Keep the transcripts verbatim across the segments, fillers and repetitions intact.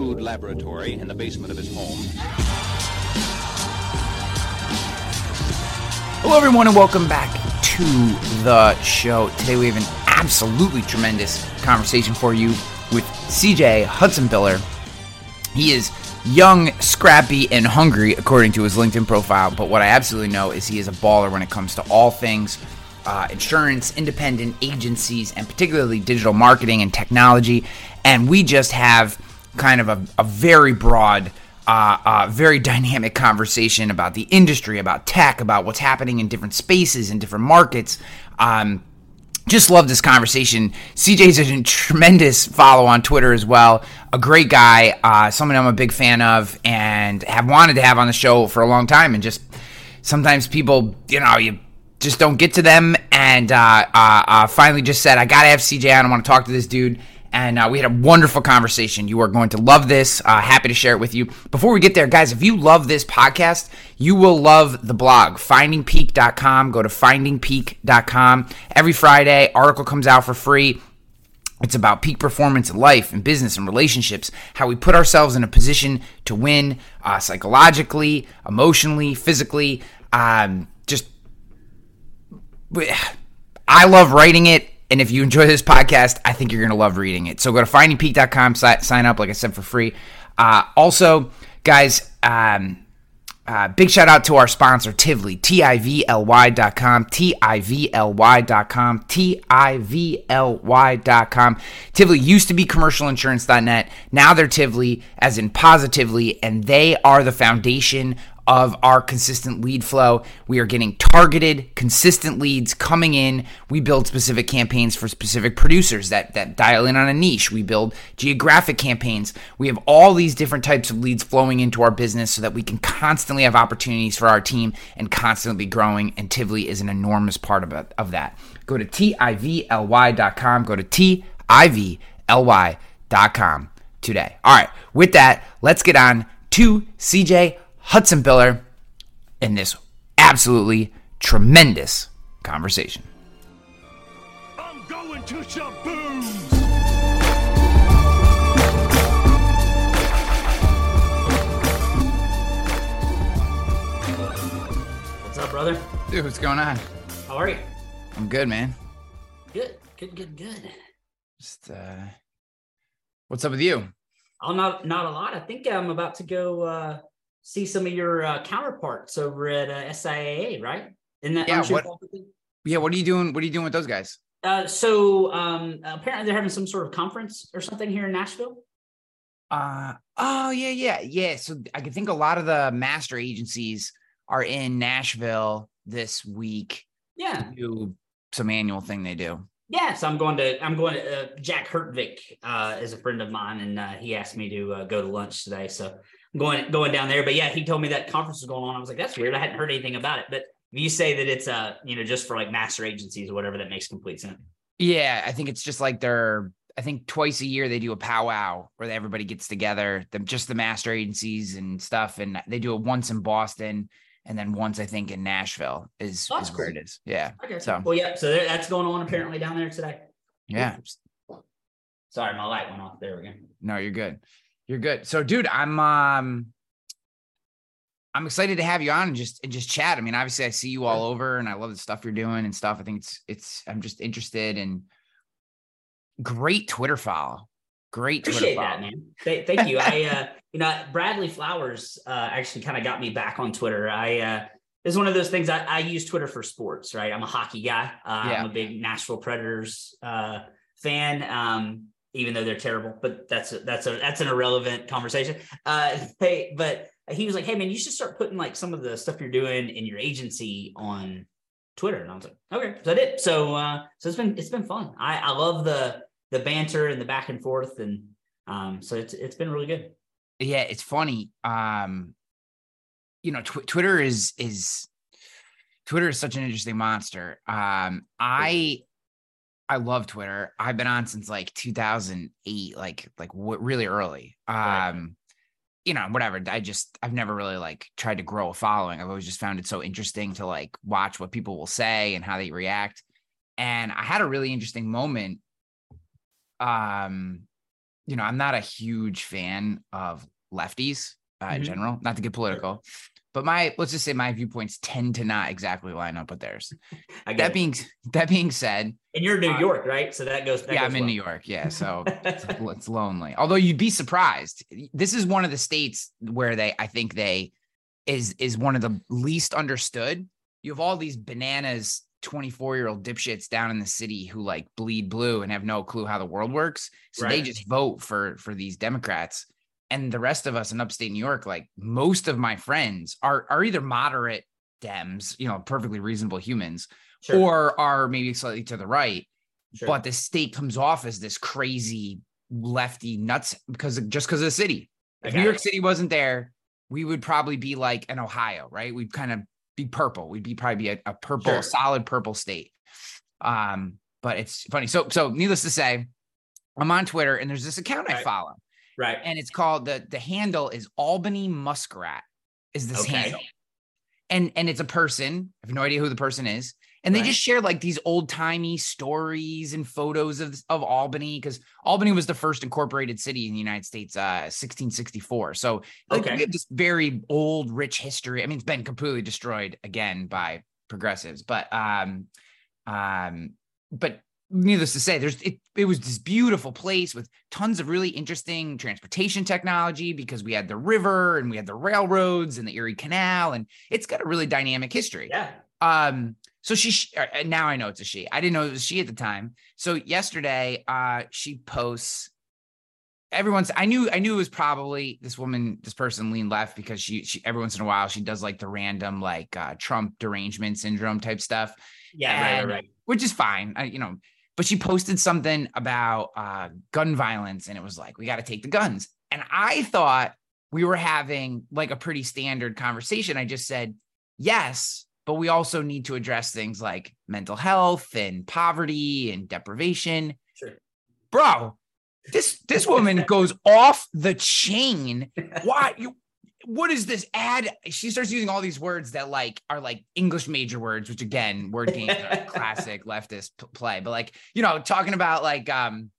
crude laboratory in the basement of his home. Hello, everyone, and welcome back to the show. Today we have an absolutely tremendous conversation for you with C J Haussenpiller. He is young, scrappy, and hungry, according to his LinkedIn profile. But what I absolutely know is he is a baller when it comes to all things uh, insurance, independent agencies, and particularly digital marketing and technology. And we just have kind of a, a very broad, uh, uh, very dynamic conversation about the industry, about tech, about what's happening in different spaces and different markets. Um, just love this conversation. C J's a tremendous follow on Twitter as well. A great guy, uh, someone I'm a big fan of and have wanted to have on the show for a long time. And just sometimes people, you know, you just don't get to them. And uh, uh, uh, finally just said, I got to have C J on. I want to talk to this dude. And uh, we had a wonderful conversation. You are going to love this. Uh, happy to share it with you. Before we get there, guys, if you love this podcast, you will love the blog, finding peak dot com. Go to finding peak dot com. Every Friday, article comes out for free. It's about peak performance in life and business and relationships, how we put ourselves in a position to win uh, psychologically, emotionally, physically. Um, just, I love writing it. And if you enjoy this podcast, I think you're going to love reading it. So go to finding peak dot com, sign up, like I said, for free. Uh, also, guys, um, uh, big shout out to our sponsor, Tivly, T I V L Y dot com, T I V L Y dot com, T I V L Y dot com. Tivly used to be commercial insurance dot net. Now they're Tivly, as in positively, and they are the foundation of our consistent lead flow. We are getting targeted, consistent leads coming in. We build specific campaigns for specific producers that, that dial in on a niche. We build geographic campaigns. We have all these different types of leads flowing into our business so that we can constantly have opportunities for our team and constantly be growing, and Tivly is an enormous part of, of that. Go to T I V L Y dot com. Go to T I V L Y dot com today. All right, with that, let's get on to C J Haussenpiller in this absolutely tremendous conversation. I'm going to Shaboom. What's up, brother? Dude, what's going on? How are you? I'm good, man. Good, good, good, good. Just, uh, what's up with you? I'm not, not a lot. I think I'm about to go, uh, see some of your uh, counterparts over at uh, S I A A, right? In that yeah, what, yeah, what are you doing? What are you doing with those guys? Uh, so um, apparently they're having some sort of conference or something here in Nashville. Uh, oh, yeah, yeah, yeah. So I think a lot of the master agencies are in Nashville this week. Yeah. To do some annual thing they do. Yeah, so I'm going to, I'm going to, uh, Jack Hurtvik uh, is a friend of mine, and uh, he asked me to uh, go to lunch today, so Going going down there, but yeah, he told me that conference was going on. I was like, that's weird. I hadn't heard anything about it. But you say that it's uh, you know, just for like master agencies or whatever, that makes complete sense. Yeah, I think it's just like they're. I think twice a year they do a powwow where everybody gets together, them just the master agencies and stuff, and they do it once in Boston and then once I think in Nashville is, oh, is where it is. Yeah. Okay. So well, yeah. So that's going on apparently down there today. Yeah. Sorry, my light went off. There we go. No, you're good. You're good. So, dude, I'm um, I'm excited to have you on and just and just chat. I mean, obviously, I see you all over, and I love the stuff you're doing and stuff. I think it's it's. I'm just interested in great Twitter follow. Great, appreciate Twitter that, man. Th- thank you. I uh, you know, Bradley Flowers uh, actually kind of got me back on Twitter. I uh, it's one of those things. I, I use Twitter for sports, right? I'm a hockey guy. Uh, yeah. I'm a big Nashville Predators uh, fan. Um, even though they're terrible, but that's, a, that's a, that's an irrelevant conversation. Uh, they, but he was like, hey man, you should start putting like some of the stuff you're doing in your agency on Twitter. And I was like, okay, so I did. So, uh, so it's been, it's been fun. I, I love the, the banter and the back and forth. And, um, so it's, it's been really good. Yeah. It's funny. Um, you know, tw- Twitter is, is Twitter is such an interesting monster. Um, I, I love Twitter. I've been on since like two thousand eight, like, like w- really early. Um, right. You know, whatever. I just, I've never really like tried to grow a following. I've always just found it so interesting to like watch what people will say and how they react. And I had a really interesting moment. Um, you know, I'm not a huge fan of lefties uh, mm-hmm. in general, not to get political, but my, let's just say my viewpoints tend to not exactly line up with theirs. I that it. being, that being said, and you're in New um, York, right? So that goes, that yeah, goes I'm well. in New York. Yeah. So it's, it's lonely. Although you'd be surprised. This is one of the states where they, I think they is, is one of the least understood. You have all these bananas, twenty-four year old dipshits down in the city who like bleed blue and have no clue how the world works. So right. they just vote for, for these Democrats. And the rest of us in upstate New York, like most of my friends are, are either moderate Dems, you know, perfectly reasonable humans, sure. or are maybe slightly to the right. Sure. But the state comes off as this crazy lefty nuts because of, just because of the city. If New York it. City wasn't there, we would probably be like an Ohio, right? We'd kind of be purple. We'd be probably be a, a purple, sure. solid purple state. Um, but it's funny. So, so needless to say, I'm on Twitter and there's this account right. I follow. Right. And it's called the, the handle is Albany Muskrat is this okay. handle. And, and it's a person. I have no idea who the person is. And they right. just share like these old timey stories and photos of, of Albany, because Albany was the first incorporated city in the United States, uh, sixteen sixty-four. So like, okay. we have this very old, rich history. I mean, it's been completely destroyed again by progressives, but, um, um, but needless to say, there's it, it was this beautiful place with tons of really interesting transportation technology because we had the river and we had the railroads and the Erie Canal, and it's got a really dynamic history. Yeah. Um. So she now I know it's a she. I didn't know it was she at the time. So yesterday, uh, she posts. Everyone's I knew I knew it was probably this woman, this person leaned left because she she every once in a while she does like the random like uh, Trump derangement syndrome type stuff. Yeah. And, right. Right. Which is fine. I, you know. But she posted something about uh, gun violence, and it was like, we got to take the guns. And I thought we were having like a pretty standard conversation. I just said, yes, but we also need to address things like mental health and poverty and deprivation. Sure. Bro, this this woman goes off the chain. Why? You, what is this ad? She starts using all these words that like are like English major words, which again, word games are classic leftist p- play, but like, you know, talking about like, um,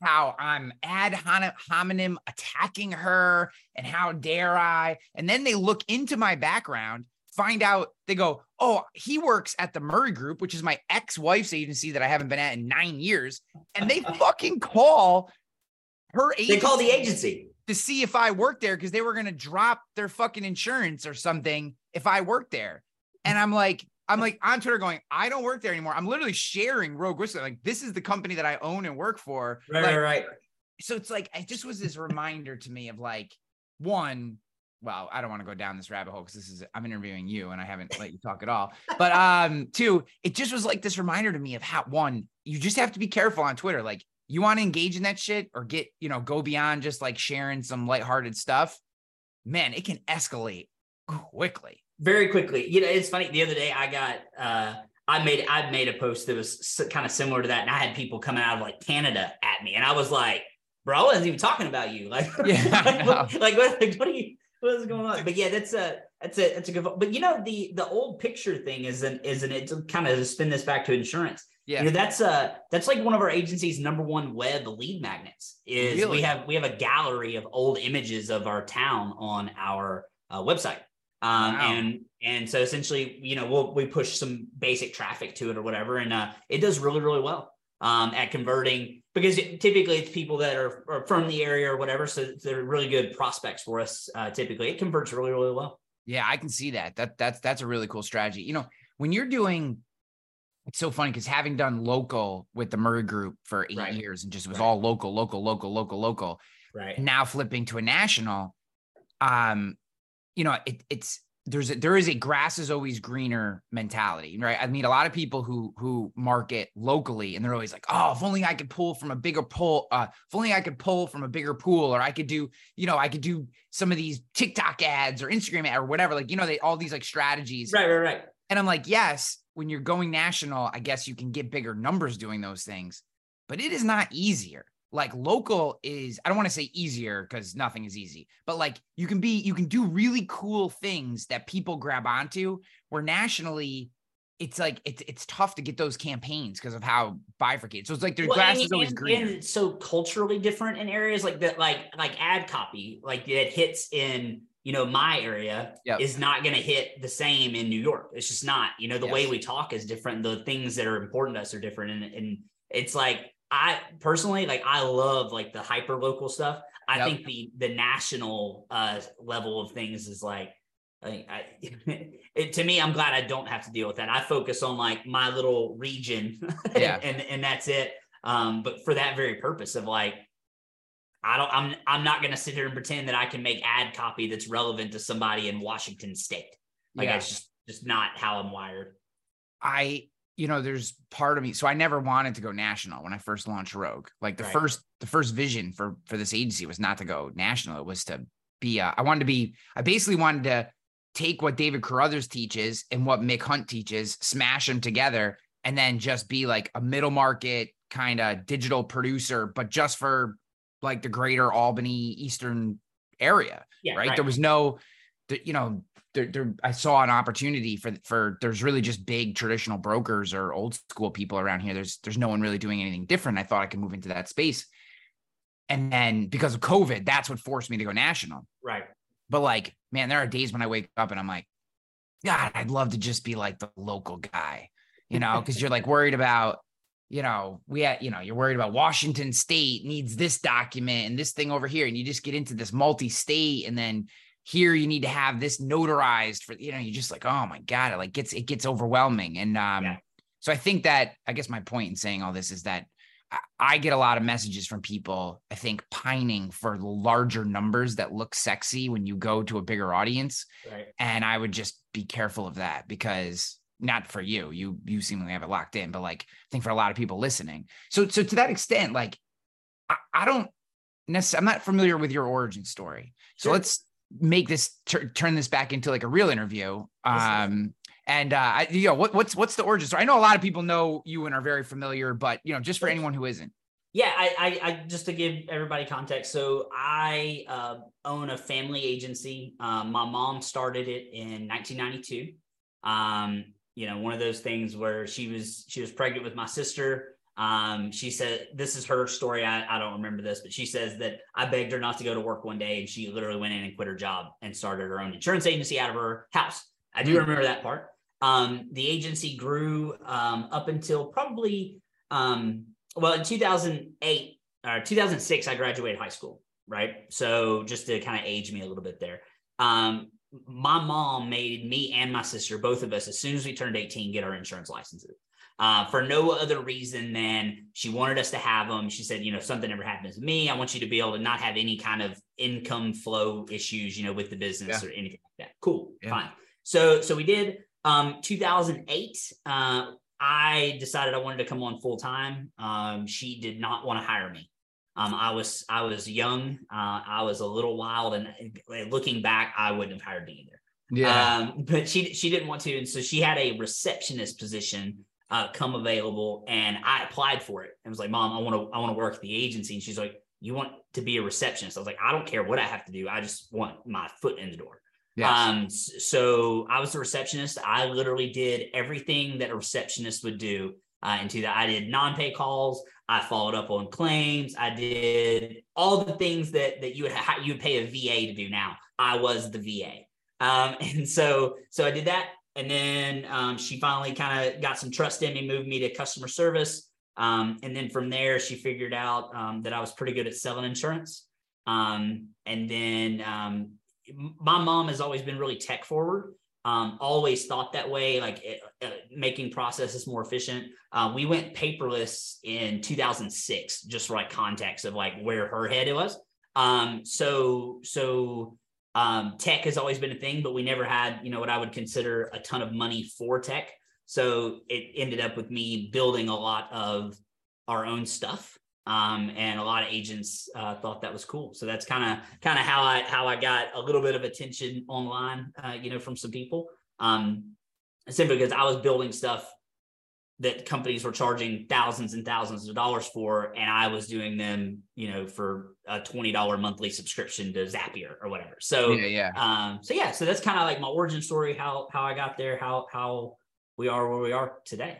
how I'm ad hominem attacking her and how dare I, and then they look into my background, find out they go, oh, he works at the Murray Group, which is my ex-wife's agency that I haven't been at in nine years. And they fucking call her agency. They call the agency. To see if I worked there because they were going to drop their fucking insurance or something if I worked there. And I'm like, I'm like on Twitter going, I don't work there anymore. I'm literally sharing Rogue Whistle. Like, this is the company that I own and work for. Right, like, right, right. So it's like, it just was this reminder to me of like, one, well, I don't want to go down this rabbit hole because this is, I'm interviewing you and I haven't let you talk at all. But um, two, it just was like this reminder to me of how, one, you just have to be careful on Twitter. Like, you want to engage in that shit or get, you know, go beyond just like sharing some lighthearted stuff, man, it can escalate quickly. Very quickly. You know, it's funny. The other day I got, uh, I made, I made a post that was kind of similar to that. And I had people coming out of like Canada at me. And I was like, bro, I wasn't even talking about you. Like, yeah, like, what, like, what, like, what are you, what is going on? But yeah, that's a, that's a, that's a good, but you know, the, the old picture thing isn't, isn't it to kind of spin this back to insurance. Yeah, you know, that's uh that's like one of our agency's number one web lead magnets is really? we have we have a gallery of old images of our town on our uh, website. Um, wow. and and so essentially, you know, we'll, we push some basic traffic to it or whatever. And uh, it does really, really well um, at converting because it, typically it's people that are, are from the area or whatever. So they're really good prospects for us. Uh, typically it converts really, really well. Yeah, I can see that. That that's that's a really cool strategy. You know, when you're doing it's so funny because having done local with the Murray Group for eight right. years and just it was right. all local, local, local, local, local. Right. Now flipping to a national, um, you know, it, it's there's a, there is a grass is always greener mentality, right? I mean, a lot of people who who market locally and they're always like, oh, if only I could pull from a bigger pool, uh, if only I could pull from a bigger pool, or I could do, you know, I could do some of these TikTok ads or Instagram ads or whatever, like you know, they all these like strategies. Right, right, right. And I'm like, yes. When you're going national, I guess you can get bigger numbers doing those things, but it is not easier. Like local is, I don't want to say easier because nothing is easy, but like you can be, you can do really cool things that people grab onto where nationally it's like, it's, it's tough to get those campaigns because of how bifurcated. So it's like their well, grass and, is always and, green. And it's so culturally different in areas like that, like, like ad copy, like that hits in, you know, my area yep. is not going to hit the same in New York. It's just not, you know, the yes. way we talk is different. The things that are important to us are different. And, and it's like, I personally, like, I love like the hyper local stuff. I yep. think the, the national uh, level of things is like, I, I it, to me, I'm glad I don't have to deal with that. I focus on like my little region yeah. and, and that's it. Um, but for that very purpose of like, I don't, I'm, I'm not going to sit here and pretend that I can make ad copy that's relevant to somebody in Washington state. Like yeah. that's just, just not how I'm wired. I, you know, there's part of me. So I never wanted to go national when I first launched Rogue. Like the right. first, the first vision for, for this agency was not to go national. It was to be, uh, I wanted to be, I basically wanted to take what David Carruthers teaches and what Mick Hunt teaches, smash them together, and then just be like a middle market kind of digital producer, but just for like the greater Albany, Eastern area, yeah, right? right? There was no, you know, there, there, I saw an opportunity for, for there's really just big traditional brokers or old school people around here. There's, there's no one really doing anything different. I thought I could move into that space. And then because of COVID, that's what forced me to go national. Right. But like, man, there are days when I wake up and I'm like, God, I'd love to just be like the local guy, you know, because you're like worried about, you know, we had, you know, you're worried about Washington State needs this document and this thing over here. And you just get into this multi-state, and then here you need to have this notarized for, you know, you're just like, oh my God, it like gets, it gets overwhelming. And um, yeah. so I think that, I guess my point in saying all this is that I, I get a lot of messages from people, I think, pining for larger numbers that look sexy when you go to a bigger audience. Right. And I would just be careful of that, because not for you, you, you seemingly have it locked in, but like, I think for a lot of people listening. So, so to that extent, like, I, I don't necessarily, I'm not familiar with your origin story. So sure. let's make this, tur- turn this back into like a real interview. Um, and, uh, I, you know, what, what's, what's the origin story? I know a lot of people know you and are very familiar, but you know, just for anyone who isn't. Yeah. I, I, I just to give everybody context. So I, uh, own a family agency. Um, my mom started it in nineteen ninety-two. Um, you know, one of those things where she was, she was pregnant with my sister. Um, she said, this is her story. I, I don't remember this, but she says that I begged her not to go to work one day, and she literally went in and quit her job and started her own insurance agency out of her house. I do remember that part. Um, the agency grew, um, up until probably, um, well, in two thousand eight or two thousand six, I graduated high school. Right. So just to kind of age me a little bit there. Um, my mom made me and my sister, both of us, as soon as we turned eighteen, get our insurance licenses uh, for no other reason than she wanted us to have them. She said, you know, if something ever happens to me, I want you to be able to not have any kind of income flow issues, you know, with the business yeah. or anything like that. Cool. Yeah. Fine. So, so we did, um, two thousand eight, uh, I decided I wanted to come on full time. Um, she did not want to hire me. Um, I was, I was young. Uh, I was a little wild, and looking back, I wouldn't have hired me either. Yeah. Um, but she, she didn't want to. And so she had a receptionist position, uh, come available, and I applied for it and was like, Mom, I want to, I want to work at the agency. And she's like, you want to be a receptionist? I was like, I don't care what I have to do. I just want my foot in the door. Yes. Um, so I was a receptionist. I literally did everything that a receptionist would do. Uh, into that, I did non-pay calls. I followed up on claims. I did all the things that that you would ha- you would pay a V A to do now. I was the V A, um, and so so I did that. And then um, she finally kind of got some trust in me, moved me to customer service, um, and then from there she figured out um, that I was pretty good at selling insurance. Um, and then um, my mom has always been really tech forward. Um, always thought that way, like it, uh, making processes more efficient. Uh, we went paperless in two thousand six, just for like context of like where her head was. Um, so, so um, tech has always been a thing, but we never had, you know, what I would consider a ton of money for tech. So it ended up with me building a lot of our own stuff. Um, and a lot of agents uh, thought that was cool. So that's kind of kind of how I how I got a little bit of attention online, uh, you know, from some people. Um, simply because I was building stuff that companies were charging thousands and thousands of dollars for, and I was doing them, you know, for a twenty dollars monthly subscription to Zapier or whatever. So yeah, yeah. Um, so yeah, so that's kind of like my origin story, how how I got there, how how we are where we are today.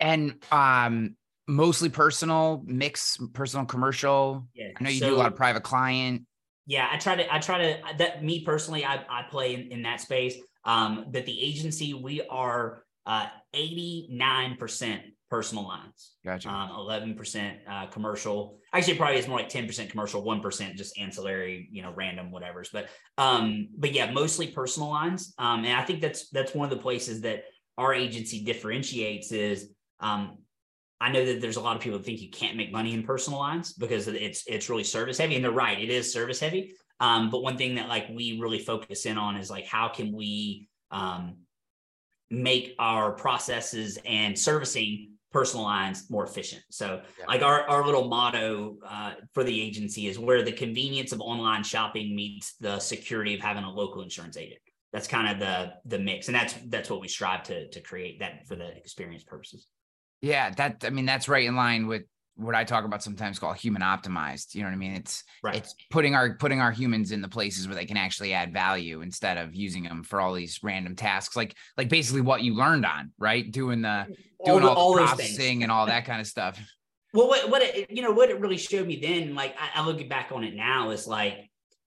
And um, mostly personal, mix personal, commercial. Yeah. I know you so, do a lot of private client. Yeah, I try to, I try to, that me personally, I, I play in, in that space. Um, but the agency, we are uh, eighty-nine percent personal lines. Gotcha. Um, eleven percent uh, commercial. Actually, probably it's more like ten percent commercial, one percent just ancillary, you know, random whatever's. But um, but yeah, mostly personal lines. Um, and I think that's that's one of the places that our agency differentiates is um, I know that there's a lot of people that think you can't make money in personal lines because it's it's really service heavy. And they're right, it is service heavy. Um, but one thing that like we really focus in on is like, how can we um, make our processes and servicing personal lines more efficient? So yeah. like our, our little motto uh, for the agency is where the convenience of online shopping meets the security of having a local insurance agent. That's kind of the the mix. And that's that's what we strive to to create that for the experience purposes. Yeah, that I mean, that's right in line with what I talk about sometimes called human optimized. You know what I mean? It's right. It's putting our putting our humans in the places where they can actually add value instead of using them for all these random tasks, like like basically what you learned on, right? Doing the doing all, all the all processing and all that kind of stuff. Well, what what it, you know what it really showed me then, like I, I look back on it now, is like,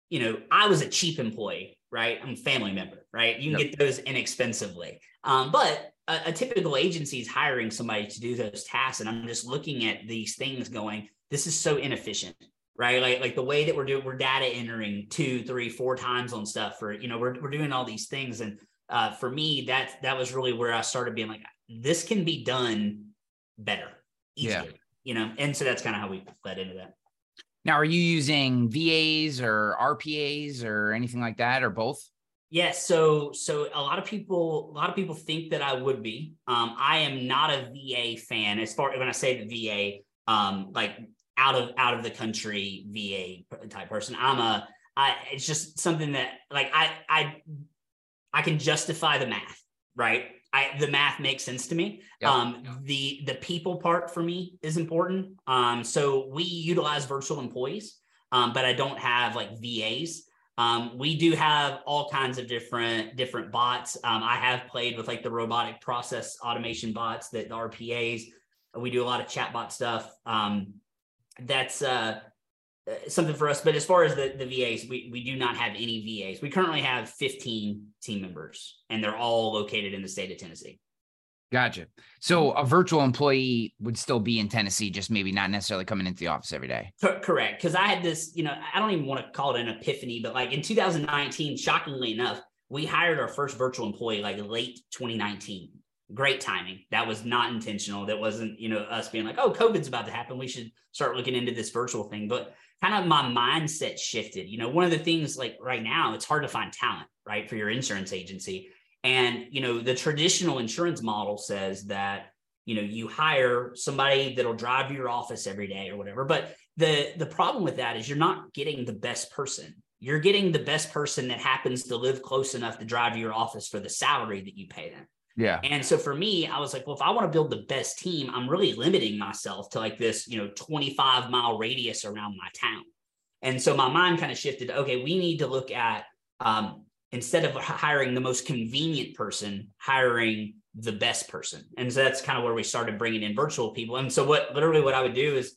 you know, I was a cheap employee. Right? I'm a family member, right? You can yep. get those inexpensively. Um, but a, a typical agency is hiring somebody to do those tasks. And I'm just looking at these things going, this is so inefficient, right? Like, like the way that we're doing, we're data entering two, three, four times on stuff for, you know, we're, we're doing all these things. And uh, for me, that's, that was really where I started being like, this can be done better, easier, yeah. you know? And so that's kind of how we led into that. Now, are you using V As or R P As or anything like that, or both? Yes. Yeah, so, so a lot of people, a lot of people think that I would be. Um, I am not a V A fan. As far as when I say the V A, um, like out of out of the country V A type person, I'm a. I, it's just something that like I I I can justify the math, right? I, the math makes sense to me. Yep. Um, yep. The the people part for me is important. Um, so we utilize virtual employees, um, but I don't have like V As. Um, we do have all kinds of different different bots. Um, I have played with like the robotic process automation bots, that the R P As. We do a lot of chatbot stuff. Um, that's uh, something for us. But as far as the, the V As, we, we do not have any V As. We currently have fifteen team members, and they're all located in the state of Tennessee. Gotcha. So a virtual employee would still be in Tennessee, just maybe not necessarily coming into the office every day. C- correct. Because I had this, you know, I don't even want to call it an epiphany, but like in two thousand nineteen, shockingly enough, we hired our first virtual employee like late twenty nineteen. Great timing. That was not intentional. That wasn't, you know, us being like, oh, COVID's about to happen. We should start looking into this virtual thing. But kind of my mindset shifted. You know, one of the things like right now, it's hard to find talent, right, for your insurance agency. And, you know, the traditional insurance model says that, you know, you hire somebody that'll drive to your office every day or whatever. But the the problem with that is you're not getting the best person. You're getting the best person that happens to live close enough to drive to your office for the salary that you pay them. Yeah. And so for me, I was like, well, if I want to build the best team, I'm really limiting myself to like this, you know, twenty-five mile radius around my town. And so my mind kind of shifted. Okay, we need to look at um, instead of hiring the most convenient person, hiring the best person. And so that's kind of where we started bringing in virtual people. And so what literally what I would do is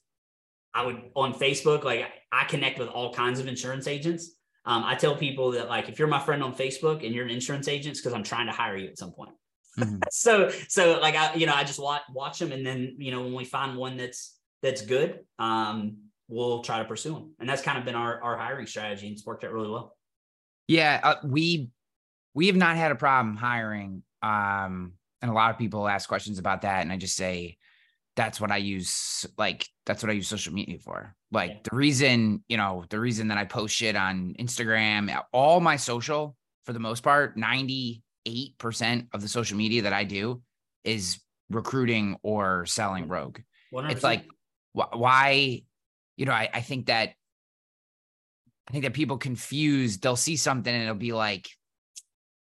I would on Facebook, like I connect with all kinds of insurance agents. Um, I tell people that like, if you're my friend on Facebook and you're an insurance agent, it's because I'm trying to hire you at some point. Mm-hmm. So, so like, I, you know, I just watch, watch them. And then, you know, when we find one that's, that's good, um, we'll try to pursue them. And that's kind of been our, our hiring strategy, and it's worked out really well. Yeah. Uh, we, we have not had a problem hiring. Um, and a lot of people ask questions about that. And I just say, that's what I use. Like, that's what I use social media for. Like yeah. the reason, you know, the reason that I post shit on Instagram, all my social for the most part, ninety eight percent of the social media that I do is recruiting or selling Rogue. one hundred percent. It's like, wh- why, you know, I, I think that, I think that people confuse, they'll see something and it'll be like,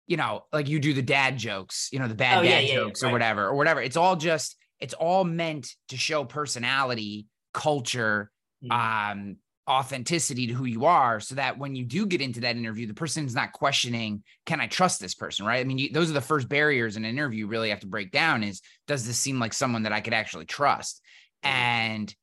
you know, like you do the dad jokes, you know, the bad oh, dad yeah, jokes yeah, yeah, or right. whatever, or whatever. It's all just, it's all meant to show personality, culture, mm-hmm. um, authenticity to who you are, so that when you do get into that interview, the person's not questioning, can I trust this person, right? I mean, you, those are the first barriers in an interview you really have to break down is, does this seem like someone that I could actually trust? And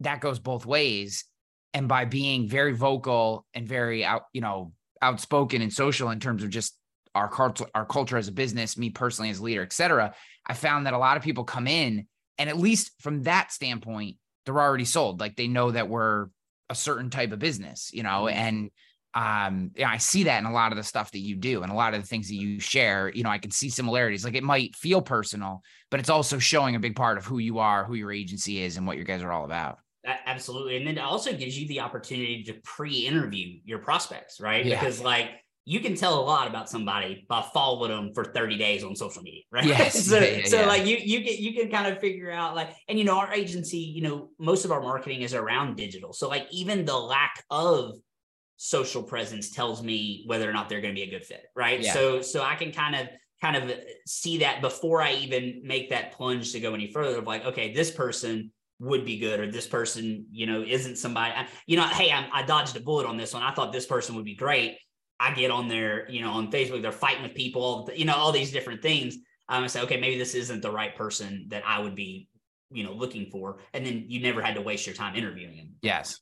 that goes both ways. And by being very vocal and very out, you know, outspoken and social in terms of just our culture, our culture as a business, me personally as a leader, et cetera, I found that a lot of people come in and at least from that standpoint, they're already sold. Like they know that we're a certain type of business, you know, and um, yeah, I see that in a lot of the stuff that you do and a lot of the things that you share, you know, I can see similarities. Like it might feel personal, but it's also showing a big part of who you are, who your agency is, and what your guys are all about. Absolutely. And then it also gives you the opportunity to pre-interview your prospects, right? Yeah. Because like you can tell a lot about somebody by following them for thirty days on social media, right? Yes. so, yeah, so yeah. like you, you get, you can kind of figure out like, and you know, our agency, you know, most of our marketing is around digital. So like even the lack of social presence tells me whether or not they're going to be a good fit, right? Yeah. So, so I can kind of, kind of see that before I even make that plunge to go any further of like, okay, this person would be good, or this person, you know, isn't somebody, I, you know, hey, I, I dodged a bullet on this one. I thought this person would be great. I get on their, you know, on Facebook, they're fighting with people, you know, all these different things. Um, I say, okay, maybe this isn't the right person that I would be, you know, looking for. And then you never had to waste your time interviewing them. Yes.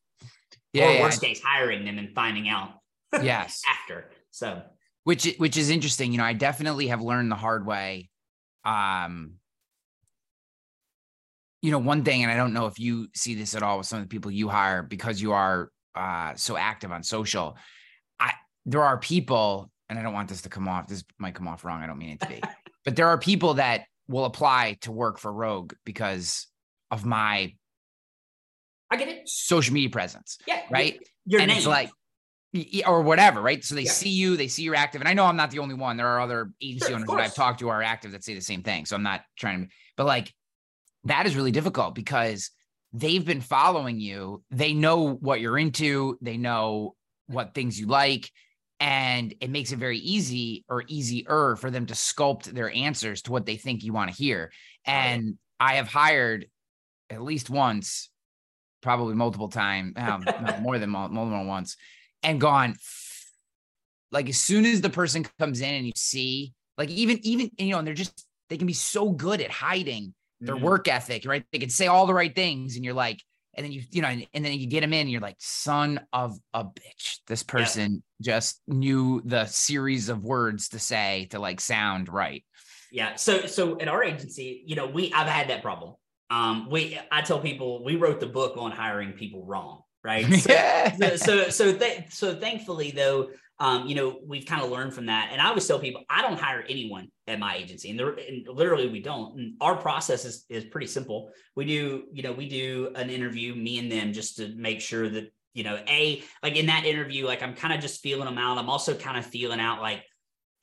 Yeah. Or yeah, worst yeah. case, hiring them and finding out. Yes. After. So. Which, which is interesting. You know, I definitely have learned the hard way. Um, You know, one thing, and I don't know if you see this at all with some of the people you hire because you are uh, so active on social. I there are people, and I don't want this to come off, this might come off wrong, I don't mean it to be, but there are people that will apply to work for Rogue because of my I get it. social media presence. Yeah. Right. Your and name. It's like, or whatever, right? So they yeah. see you, they see you're active. And I know I'm not the only one. There are other agency sure, owners that I've talked to are active that say the same thing. So I'm not trying to, but like, that is really difficult because they've been following you. They know what you're into. They know what things you like. And it makes it very easy or easier for them to sculpt their answers to what they think you want to hear. And I have hired at least once, probably multiple times, um, no, more than more than once, and gone, like as soon as the person comes in and you see, like even, even, you know, and they're just, they can be so good at hiding their work ethic, right? They can say all the right things. And you're like, and then you, you know, and, and then you get them in and you're like, son of a bitch, this person yeah. just knew the series of words to say to like sound right. Yeah. So, so at our agency, you know, we, I've had that problem. Um, we, I tell people we wrote the book on hiring people wrong. Right. So, so, so, th- so thankfully though, um, you know, we've kind of learned from that. And I always tell people, I don't hire anyone at my agency and, and literally we don't, and our process is, is pretty simple. We do, you know, we do an interview, me and them, just to make sure that, you know, a, like in that interview, like I'm kind of just feeling them out. I'm also kind of feeling out, like,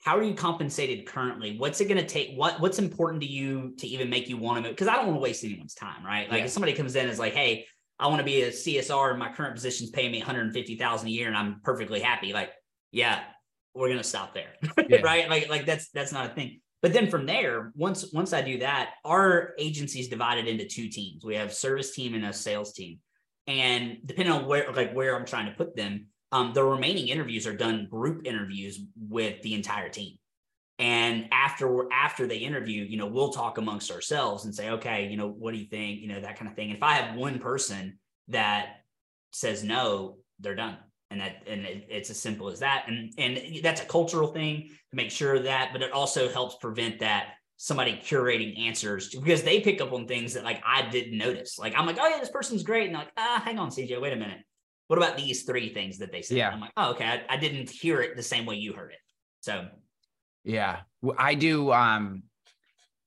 how are you compensated currently? What's it going to take? What, what's important to you to even make you want to move? Cause I don't want to waste anyone's time. Right. Like yeah. if somebody comes in and is like, hey, I want to be a C S R and my current position's paying me one hundred fifty thousand dollars a year and I'm perfectly happy. Like, yeah, we're going to stop there. Yeah. Right. Like, like that's, that's not a thing. But then from there, once, once I do that, our agency's divided into two teams. We have service team and a sales team. And depending on where, like where I'm trying to put them, um, the remaining interviews are done group interviews with the entire team. And after, after they interview, you know, we'll talk amongst ourselves and say, okay, you know, what do you think? You know, that kind of thing. And if I have one person that says no, they're done. And that, and it, it's as simple as that. And, and that's a cultural thing to make sure of that, but it also helps prevent that somebody curating answers to, because they pick up on things that like I didn't notice. Like, I'm like, oh yeah, this person's great. And they're like, ah, hang on, C J, wait a minute. What about these three things that they said? Yeah. I'm like, oh, okay. I, I didn't hear it the same way you heard it. So yeah, I do. Um,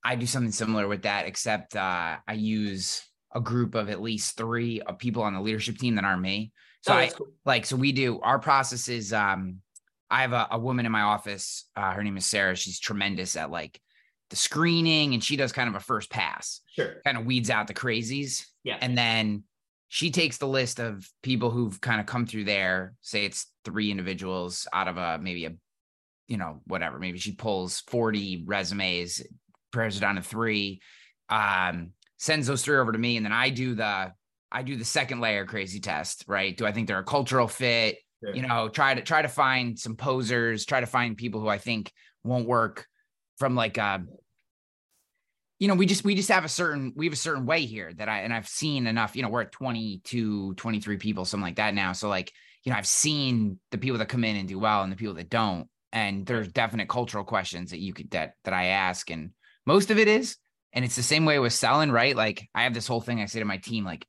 I do something similar with that, except uh, I use a group of at least three people on the leadership team that aren't me. So oh, I cool. like, so we do our process is, um, I have a, a woman in my office. Uh, her name is Sarah. She's tremendous at like the screening, and she does kind of a first pass, sure, kind of weeds out the crazies. Yeah. And then she takes the list of people who've kind of come through there, say it's three individuals out of a, maybe a, you know, whatever, maybe she pulls forty resumes, pairs it down to three, um, sends those three over to me. And then I do the, I do the second layer crazy test, right? Do I think they're a cultural fit? Yeah. You know, try to try to find some posers, try to find people who I think won't work from like, uh, you know, we just, we just have a certain, we have a certain way here that I, and I've seen enough, you know, we're at twenty-two, twenty-three people, something like that now. So like, you know, I've seen the people that come in and do well and the people that don't, and there's definite cultural questions that you could, that, that I ask. And most of it is, and it's the same way with selling, right? Like I have this whole thing I say to my team, like,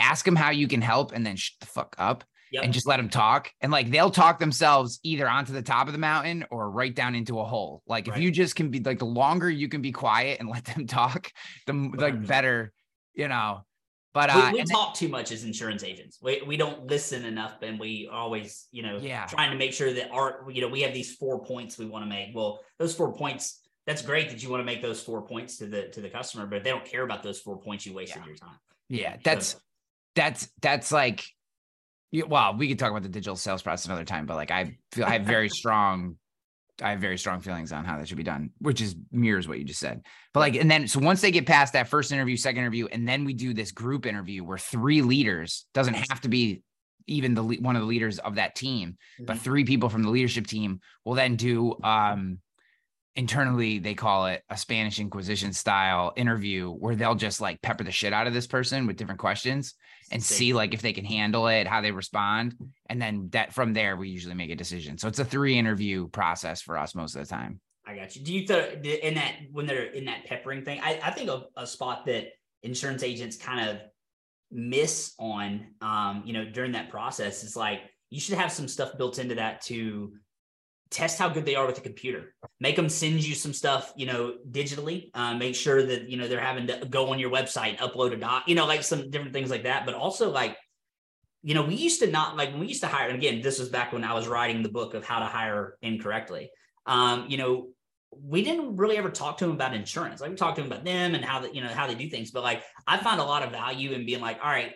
ask them how you can help and then shut the fuck up. Yep. And just let them talk. And like, they'll talk themselves either onto the top of the mountain or right down into a hole. Like right. If you just can be like, the longer you can be quiet and let them talk, the like better, you know, but we, uh, we talk then, too much as insurance agents. We we don't listen enough. And we always, you know, yeah. trying to make sure that our, you know, we have these four points we want to make. Well, those four points, that's great that you want to make those four points to the, to the customer, but if they don't care about those four points, you wasted yeah. your time. Yeah. That's, so, that's, that's like, well, we could talk about the digital sales process another time, but like I feel I have very strong, I have very strong feelings on how that should be done, which is mirrors what you just said. But like, and then so once they get past that first interview, second interview, and then we do this group interview where three leaders doesn't have to be even the one of the leaders of that team, but three people from the leadership team will then do um, internally they call it a Spanish Inquisition style interview where they'll just like pepper the shit out of this person with different questions. And see like if they can handle it, how they respond. And then that from there, we usually make a decision. So it's a three interview process for us most of the time. I got you. Do you th- in that, when they're in that peppering thing, I, I think a, a spot that insurance agents kind of miss on, um, you know, during that process is like, you should have some stuff built into that to test how good they are with the computer, make them send you some stuff, you know, digitally, uh, make sure that, you know, they're having to go on your website, upload a doc, you know, like some different things like that. But also like, you know, we used to not like, when we used to hire, and again, this was back when I was writing the book of how to hire incorrectly. Um, you know, we didn't really ever talk to them about insurance. Like we talked to them about them and how that, you know, how they do things. But like, I found a lot of value in being like, all right,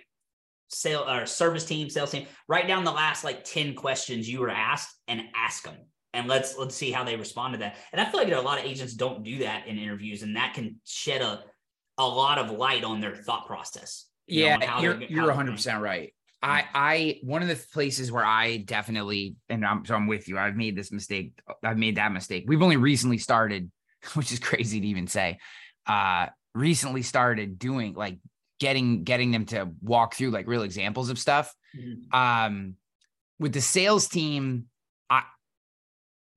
sale or service team, sales team, write down the last like ten questions you were asked and ask them. And let's let's see how they respond to that. And I feel like there are a lot of agents don't do that in interviews, and that can shed a a lot of light on their thought process. You yeah, know, you're you're one hundred percent right. I I one of the places where I definitely and I'm so I'm with you. I've made this mistake. I've made that mistake. We've only recently started, which is crazy to even say. Uh, recently started doing like getting getting them to walk through like real examples of stuff. Mm-hmm. Um, with the sales team, I.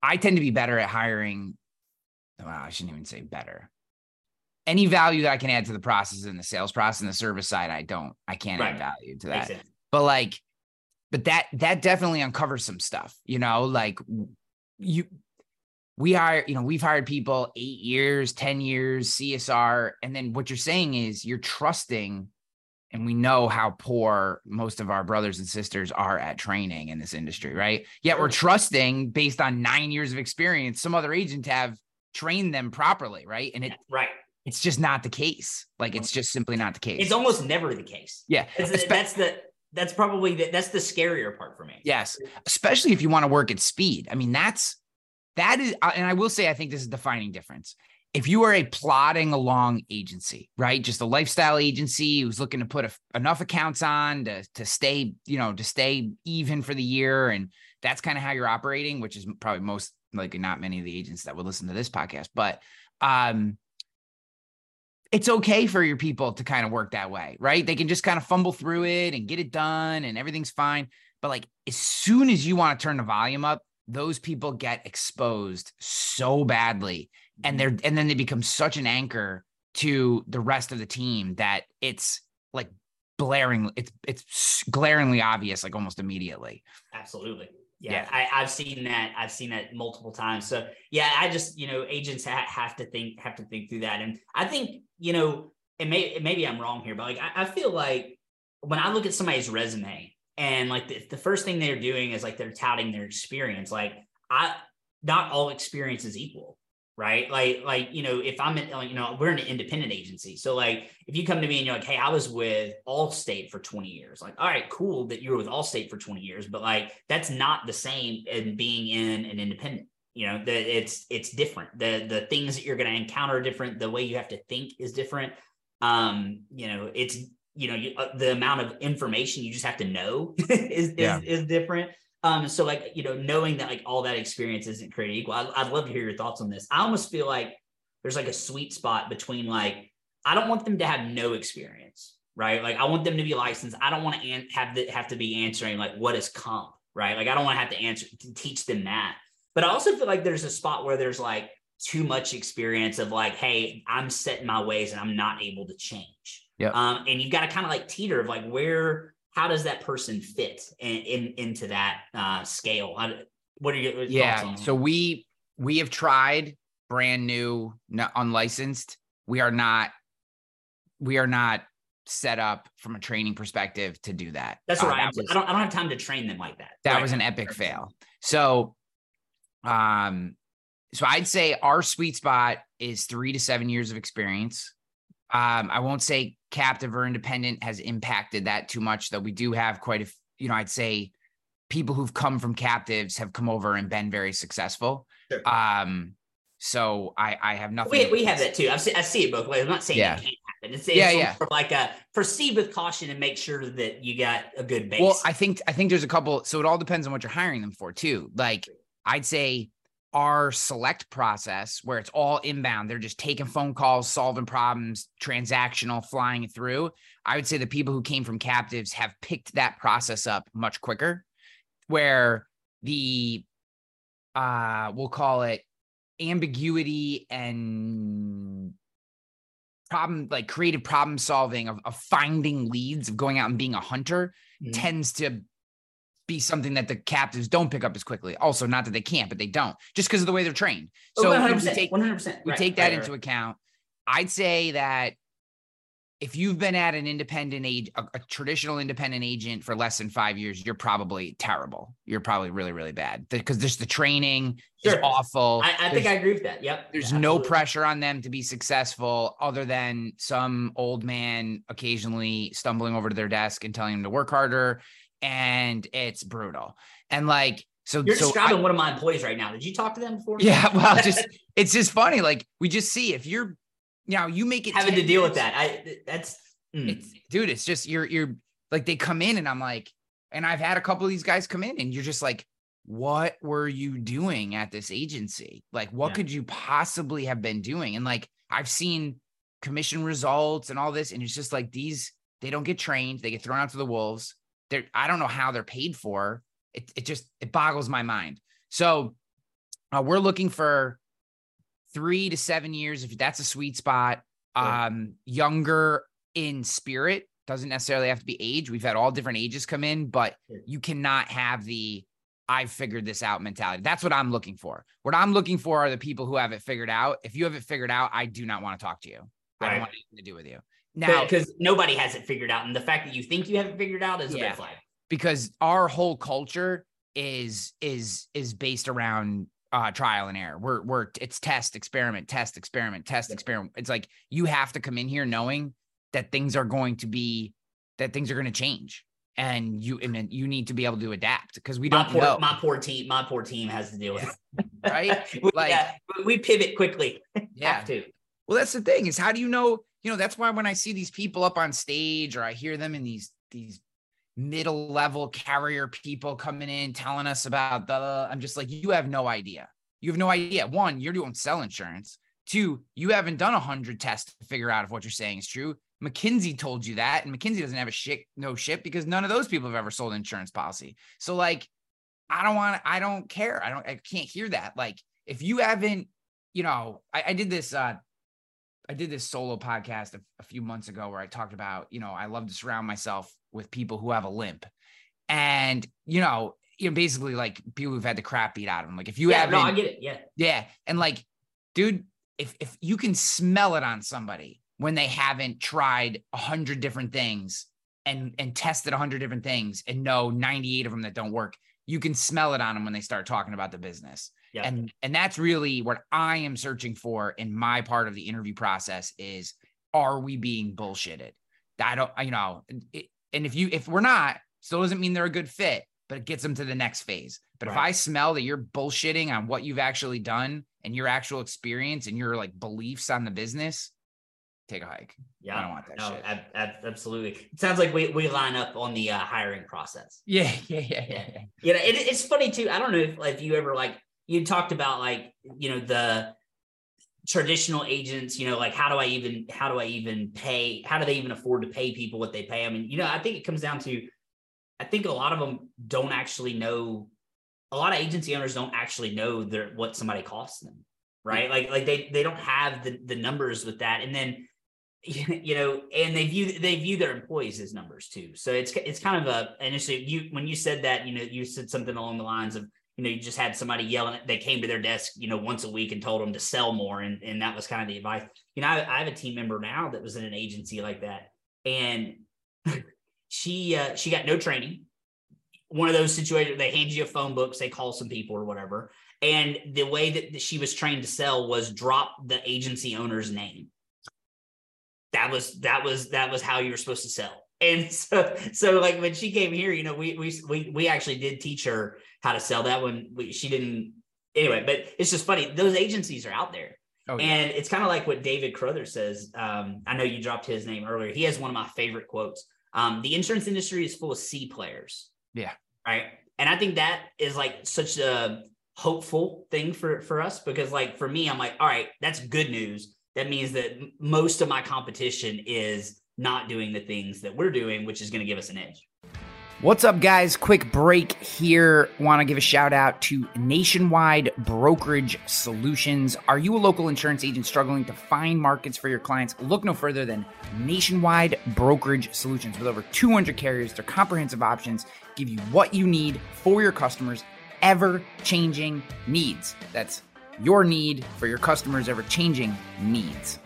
I tend to be better at hiring. Well, I shouldn't even say better. Any value that I can add to the process and the sales process and the service side, I don't, I can't right. add value to that. But like, but that, that definitely uncovers some stuff, you know, like you, we hire, you know, we've hired people eight years, ten years, C S R. And then what you're saying is you're trusting, and we know how poor most of our brothers and sisters are at training in this industry, right? Yet we're trusting based on nine years of experience, some other agents have trained them properly, right? And it, right. it's just not the case. Like it's just simply not the case. It's almost never the case. Yeah. That's, Espe- that's the, that's probably the, that's the scarier part for me. Yes. Especially if you want to work at speed. I mean, that's, that is, and I will say, I think this is a defining difference. If you are a plodding along agency, right? Just a lifestyle agency who's looking to put a, enough accounts on to, to stay, you know, to stay even for the year. And that's kind of how you're operating, which is probably most like not many of the agents that would listen to this podcast, but um, it's okay for your people to kind of work that way, right? They can just kind of fumble through it and get it done and everything's fine. But like, as soon as you want to turn the volume up, those people get exposed so badly. And they're, and then they become such an anchor to the rest of the team that it's like blaring, it's, it's glaringly obvious, like almost immediately. Absolutely. Yeah. yeah. I, I've seen that. I've seen that multiple times. So yeah, I just, you know, agents ha- have to think, have to think through that. And I think, you know, it may, maybe I'm wrong here, but like, I, I feel like when I look at somebody's resume and like the, the first thing they're doing is like, they're touting their experience. Like I, not all experience is equal. Right. Like, like, you know, if I'm, in, like, you know, we're an independent agency. So like, if you come to me and you're like, hey, I was with Allstate for twenty years, like, all right, cool that you were with Allstate for twenty years, but like, that's not the same as being in an independent, you know, that it's, it's different. The, the things that you're going to encounter are different. The way you have to think is different. Um, you know, it's, you know, you, uh, the amount of information you just have to know is, yeah. is is different. Um, so like, you know, knowing that like all that experience isn't created equal. I, I'd love to hear your thoughts on this. I almost feel like there's like a sweet spot between like, I don't want them to have no experience, right? Like I want them to be licensed. I don't want to an- have to have to be answering like, what is comp, right? Like I don't want to have to answer to teach them that. But I also feel like there's a spot where there's like too much experience of like, hey, I'm set in my ways and I'm not able to change. Yep. Um, and you've got to kind of like teeter of like, where, how does that person fit in, in into that uh, scale? I, what are your what yeah. thoughts on so we, we have tried brand new, not unlicensed. We are not, we are not set up from a training perspective to do that. That's uh, right. That was, I don't, I don't have time to train them like that. That right. was an epic fail. So, um, so I'd say our sweet spot is three to seven years of experience. Um, I won't say captive or independent has impacted that too much, though we do have quite a, you know, I'd say people who've come from captives have come over and been very successful. Sure. Um, so I, I have nothing. We, we have that too. I see, I see it both ways. I'm not saying yeah. it can't happen. It's, it's yeah, yeah. for like a proceed with caution and make sure that you got a good base. Well, I think, I think there's a couple, so it all depends on what you're hiring them for too. Like I'd say our select process where it's all inbound, they're just taking phone calls, solving problems, transactional, flying through. I would say the people who came from captives have picked that process up much quicker, where the, uh, we'll call it ambiguity and problem, like creative problem solving of, of finding leads, of going out and being a hunter mm-hmm. tends to be something that the captives don't pick up as quickly. Also, not that they can't, but they don't, just because of the way they're trained. So one hundred percent, we take, one hundred percent, we right, take that right, into right. account. I'd say that if you've been at an independent age, a, a traditional independent agent for less than five years, you're probably terrible. You're probably really, really bad because the, there's the training sure. is awful. I, I think I agree with that. Yep. There's yeah, no absolutely. pressure on them to be successful other than some old man occasionally stumbling over to their desk and telling them to work harder. And it's brutal. And like, so you're so describing I, one of my employees right now. Did you talk to them before? Yeah. Well, just, it's just funny. Like we just see if you're, you know, you make it having to deal minutes, with that. I that's, mm. it's, dude, it's just, you're, you're like, they come in and I'm like, and I've had a couple of these guys come in and you're just like, what were you doing at this agency? Like, what yeah. could you possibly have been doing? And like, I've seen commission results and all this. And it's just like, these, they don't get trained. They get thrown out to the wolves. They're, I don't know how they're paid for. It it just, it boggles my mind. So uh, we're looking for three to seven years. If that's a sweet spot, um, yeah. younger in spirit, doesn't necessarily have to be age. We've had all different ages come in, but you cannot have the, I've figured this out mentality. That's what I'm looking for. What I'm looking for are the people who have it figured out. If you have it figured out, I do not want to talk to you. Right. I don't want anything to do with you. Now, because nobody has it figured out. And the fact that you think you have it figured out is yeah, a red flag. Because our whole culture is, is, is based around uh, trial and error. We're, we're, it's test, experiment, test, experiment, test, yeah. experiment. It's like, you have to come in here knowing that things are going to be, that things are going to change. And you, and you need to be able to adapt because we don't my poor, know. My poor team, my poor team has to deal with it. Right? Like yeah, we pivot quickly. Yeah. Have to. Well, that's the thing is how do you know? You know, that's why when I see these people up on stage or I hear them in these, these middle level carrier people coming in, telling us about the, I'm just like, you have no idea. You have no idea. One, you don't sell insurance. Two, you haven't done a hundred tests to figure out if what you're saying is true. McKinsey told you that. And McKinsey doesn't have a shit, no shit, because none of those people have ever sold an insurance policy. So like, I don't want to, I don't care. I don't, I can't hear that. Like if you haven't, you know, I, I did this, uh, I did this solo podcast a, a few months ago where I talked about, you know, I love to surround myself with people who have a limp and, you know, you know, basically like people who've had the crap beat out of them. Like if you yeah, haven't, no, I get it. Yeah. Yeah. And like, dude, if, if you can smell it on somebody when they haven't tried a hundred different things and, and tested a hundred different things and know ninety-eight of them that don't work, you can smell it on them when they start talking about the business. Yep. And and that's really what I am searching for in my part of the interview process is, are we being bullshitted? I don't, you know, it, and if you, if we're not, still doesn't mean they're a good fit, but it gets them to the next phase. But right. if I smell that you're bullshitting on what you've actually done and your actual experience and your like beliefs on the business, take a hike. Yeah, I don't want that no, shit. Ab- ab- absolutely. It sounds like we, we line up on the uh, hiring process. Yeah, yeah, yeah, yeah. yeah. You know, it, it's funny too. I don't know if, if you ever like you talked about like you know the traditional agents. You know, like how do I even how do I even pay? How do they even afford to pay people what they pay? I mean, you know, I think it comes down to I think a lot of them don't actually know. A lot of agency owners don't actually know their what somebody costs them, right? Yeah. Like like they they don't have the the numbers with that, and then. You know, and they view they view their employees as numbers too. So it's it's kind of a an issue. You when you said that, you know, you said something along the lines of, you know, you just had somebody yelling. They came to their desk, you know, once a week and told them to sell more, and and that was kind of the advice. You know, I, I have a team member now that was in an agency like that, and she uh, she got no training. One of those situations, they hand you a phone book, say call some people or whatever, and the way that she was trained to sell was drop the agency owner's name. That was, that was, that was how you were supposed to sell. And so, so like when she came here, you know, we, we, we, we actually did teach her how to sell that one. We, she didn't anyway, but it's just funny. Those agencies are out there. Oh, yeah. And it's kind of like what David Carruthers says. Um, I know you dropped his name earlier. He has one of my favorite quotes. Um, the insurance industry is full of C players. Yeah. Right. And I think that is like such a hopeful thing for, for us, because like, for me, I'm like, all right, that's good news. That means that most of my competition is not doing the things that we're doing, which is going to give us an edge. What's up, guys? Quick break here. Want to give a shout out to Nationwide Brokerage Solutions. Are you a local insurance agent struggling to find markets for your clients? Look no further than Nationwide Brokerage Solutions. With over two hundred carriers, their comprehensive options give you what you need for your customers' ever-changing needs. That's your need for your customers' ever-changing needs.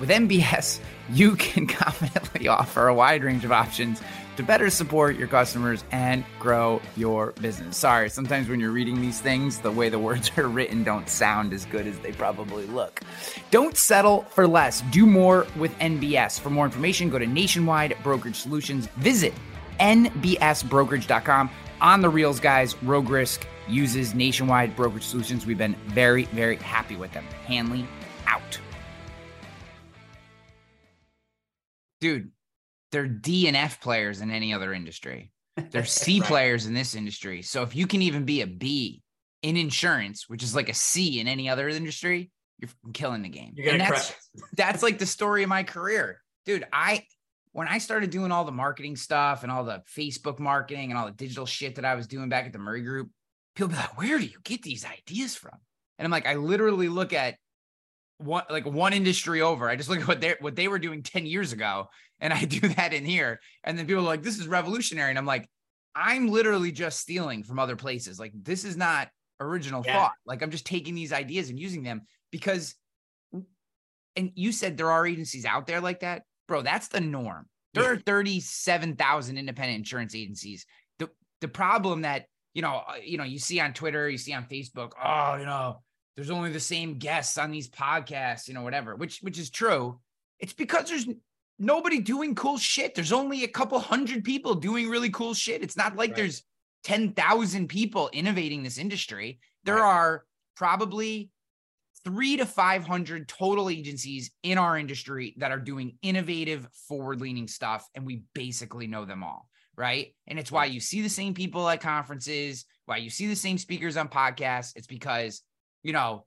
With M B S, you can confidently offer a wide range of options to better support your customers and grow your business. Sorry, sometimes when you're reading these things, the way the words are written don't sound as good as they probably look. Don't settle for less. Do more with N B S. For more information, go to Nationwide Brokerage Solutions. Visit N B S brokerage dot com. On the reels, guys, Rogue Risk uses Nationwide Brokerage Solutions. We've been very, very happy with them. Hanley out. Dude, they're D and F players in any other industry. They're C right. players in this industry. So if you can even be a B in insurance, which is like a C in any other industry, you're killing the game. You're gonna crush it. That's like the story of my career. Dude, I... When I started doing all the marketing stuff and all the Facebook marketing and all the digital shit that I was doing back at the Murray Group, people be like, where do you get these ideas from? And I'm like, I literally look at one, like one industry over. I just look at what they what they were doing ten years ago. And I do that in here. And then people are like, this is revolutionary. And I'm like, I'm literally just stealing from other places. Like, this is not original yeah. thought. Like, I'm just taking these ideas and using them because, and you said there are agencies out there like that. Bro, that's the norm. There are thirty-seven thousand independent insurance agencies. The the problem that, you know, you know, you see on Twitter, you see on Facebook, oh, you know, there's only the same guests on these podcasts, you know, whatever, which which is true. It's because there's nobody doing cool shit. There's only a couple hundred people doing really cool shit. It's not like right. there's ten thousand people innovating this industry. There right. are probably three to five hundred total agencies in our industry that are doing innovative, forward-leaning stuff, and we basically know them all, right? And it's why you see the same people at conferences, why you see the same speakers on podcasts. It's because, you know,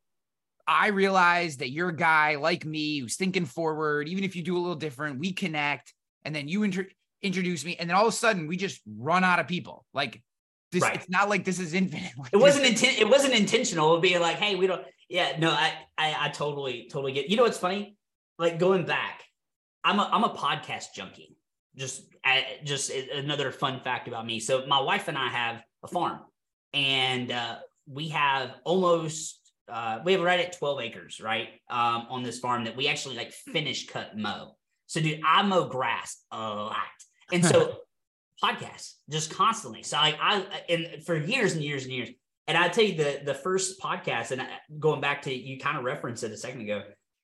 I realize that you're a guy like me who's thinking forward, even if you do a little different, we connect, and then you int- introduce me, and then all of a sudden, we just run out of people, like This, right. It's not like this is infinite. Like it wasn't inten- It wasn't intentional. It would be like, hey, we don't. Yeah, no, I, I, I totally, totally get. You know what's funny? Like going back, I'm a, I'm a podcast junkie. Just, I, just another fun fact about me. So my wife and I have a farm, and uh, we have almost, uh, we have right at twelve acres, right, um, on this farm that we actually like finish cut mow. So, dude, I mow grass a lot, and so. Podcasts just constantly. So like I, and for years and years and years. And I tell you the, the first podcast, and I, going back to, you kind of referenced it a second ago.